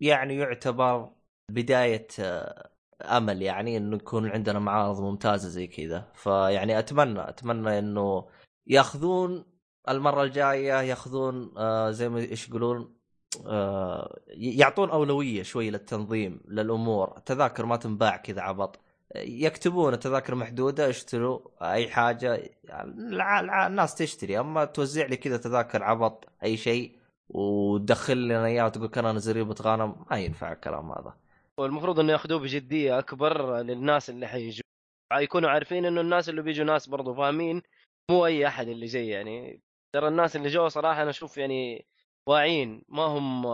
يعني يعتبر بدايه آه امل يعني انه يكون عندنا معارض ممتازه زي كذا. فيعني اتمنى اتمنى انه ياخذون المره الجايه، ياخذون آه زي ما ايش يقولون آه يعطون اولويه شوي للتنظيم للامور. التذاكر ما تنباع كذا عبط، يكتبون التذاكر محدوده، اشتروا اي حاجه يعني الناس تشتري، اما توزع لي كذا تذاكر عبط اي شيء وتدخل لنا اياه وتقول كان زريبه غنم، ما ينفع الكلام هذا. والمفروض انه ياخذوه بجديه اكبر للناس اللي حيجوا، يكونوا عارفين انه الناس اللي بيجوا ناس برضو فاهمين، مو اي احد اللي جاي يعني. ترى الناس اللي جوا صراحه انا اشوف يعني واعين، ما هم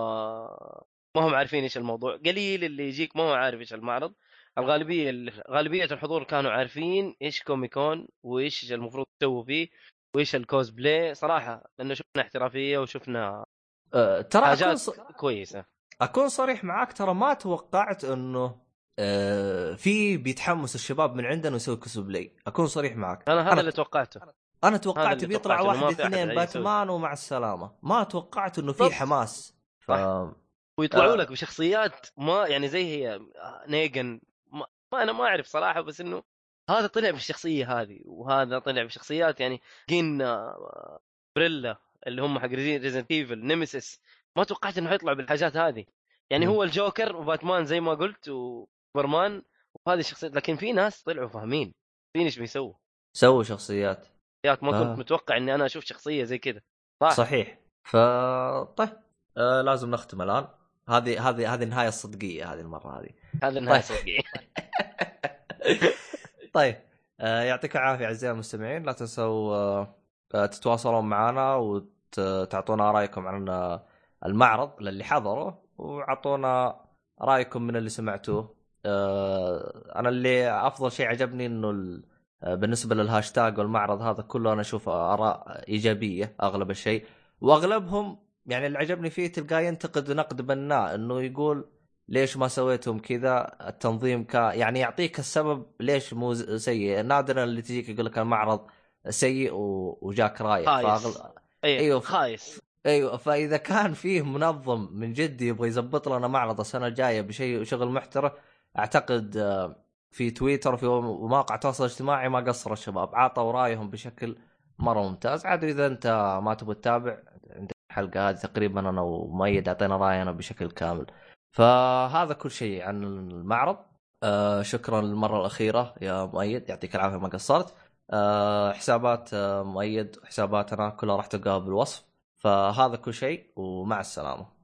ما هم عارفين إيش الموضوع. قليل اللي يجيك ما هو عارف إيش المعرض. الغالبية غالبية الحضور كانوا عارفين إيش كوميكون وإيش المفروض تسووا فيه وإيش الكوزبلاي صراحة، لأنه شفنا احترافية وشفنا أه ترى حاجات ص... كويسة. أكون صريح معاك ترى ما توقعت إنه أه في بيتحمس الشباب من عندنا يسوي كوزبلاي. أكون صريح معاك، أنا هذا أنا... اللي توقعته. أنا توقعت بيطلع واحد اثنين باتمان ومع السلامة، ما توقعت إنه في حماس ف... ويطلعوا أه. لك بشخصيات ما يعني زي هي نيجن ما... ما أنا ما أعرف صراحة، بس إنه هذا طلع بالشخصية هذه وهذا طلع بشخصيات يعني جين بريلا اللي هم حق ريزيدنت ايفل نيميسيس، ما توقعت إنه يطلع بالحاجات هذه يعني م. هو الجوكر وباتمان زي ما قلت وبرمان وهذه الشخصيات، لكن في ناس طلعوا فاهمين فين إيش بيسووا، سووا شخصيات ياك ما آه. كنت متوقع إني أنا أشوف شخصية زي كده صحيح. فطيب آه لازم نختم الآن، هذه هذه هذه النهاية الصدقية، هذه المرة هذه هذه النهاية الصدقية. طيب آه يعطيك العافية أعزائي المستمعين، لا تنسوا آه تتواصلون معنا وتعطونا رأيكم عن المعرض للي حضره، وعطونا رأيكم من اللي سمعتوه. آه أنا اللي أفضل شيء عجبني إنه بالنسبة للهاشتاج والمعرض هذا كله أنا أشوف آراء إيجابية أغلب الشيء، وأغلبهم يعني اللي عجبني فيه تلقاه ينتقد نقد بناء، إنه يقول ليش ما سويتهم كذا التنظيم ك يعني يعطيك السبب ليش مو سيء. نادرا اللي تجيك يقول لك المعرض سيء و... وجاك رايح خايس. أيوه خايس أيوه. فإذا كان فيه منظم من جد يبغى يزبط لنا معرض السنة الجاية بشيء شغل محترف، أعتقد في تويتر وفي مواقع التواصل الاجتماعي ما قصر الشباب، عطوا رايهم بشكل مرة ممتاز. عاد إذا أنت ما تبغى تتابع عندك الحلقة هذه تقريبا أنا ومايد أعطينا رأينا بشكل كامل. فهذا كل شيء عن المعرض. آه شكرا للمرة الأخيرة يا مؤيد، يعطيك العافية ما قصرت. آه حسابات آه مؤيد وحساباتنا كلها راح تلقاها بالوصف. فهذا كل شيء ومع السلامة.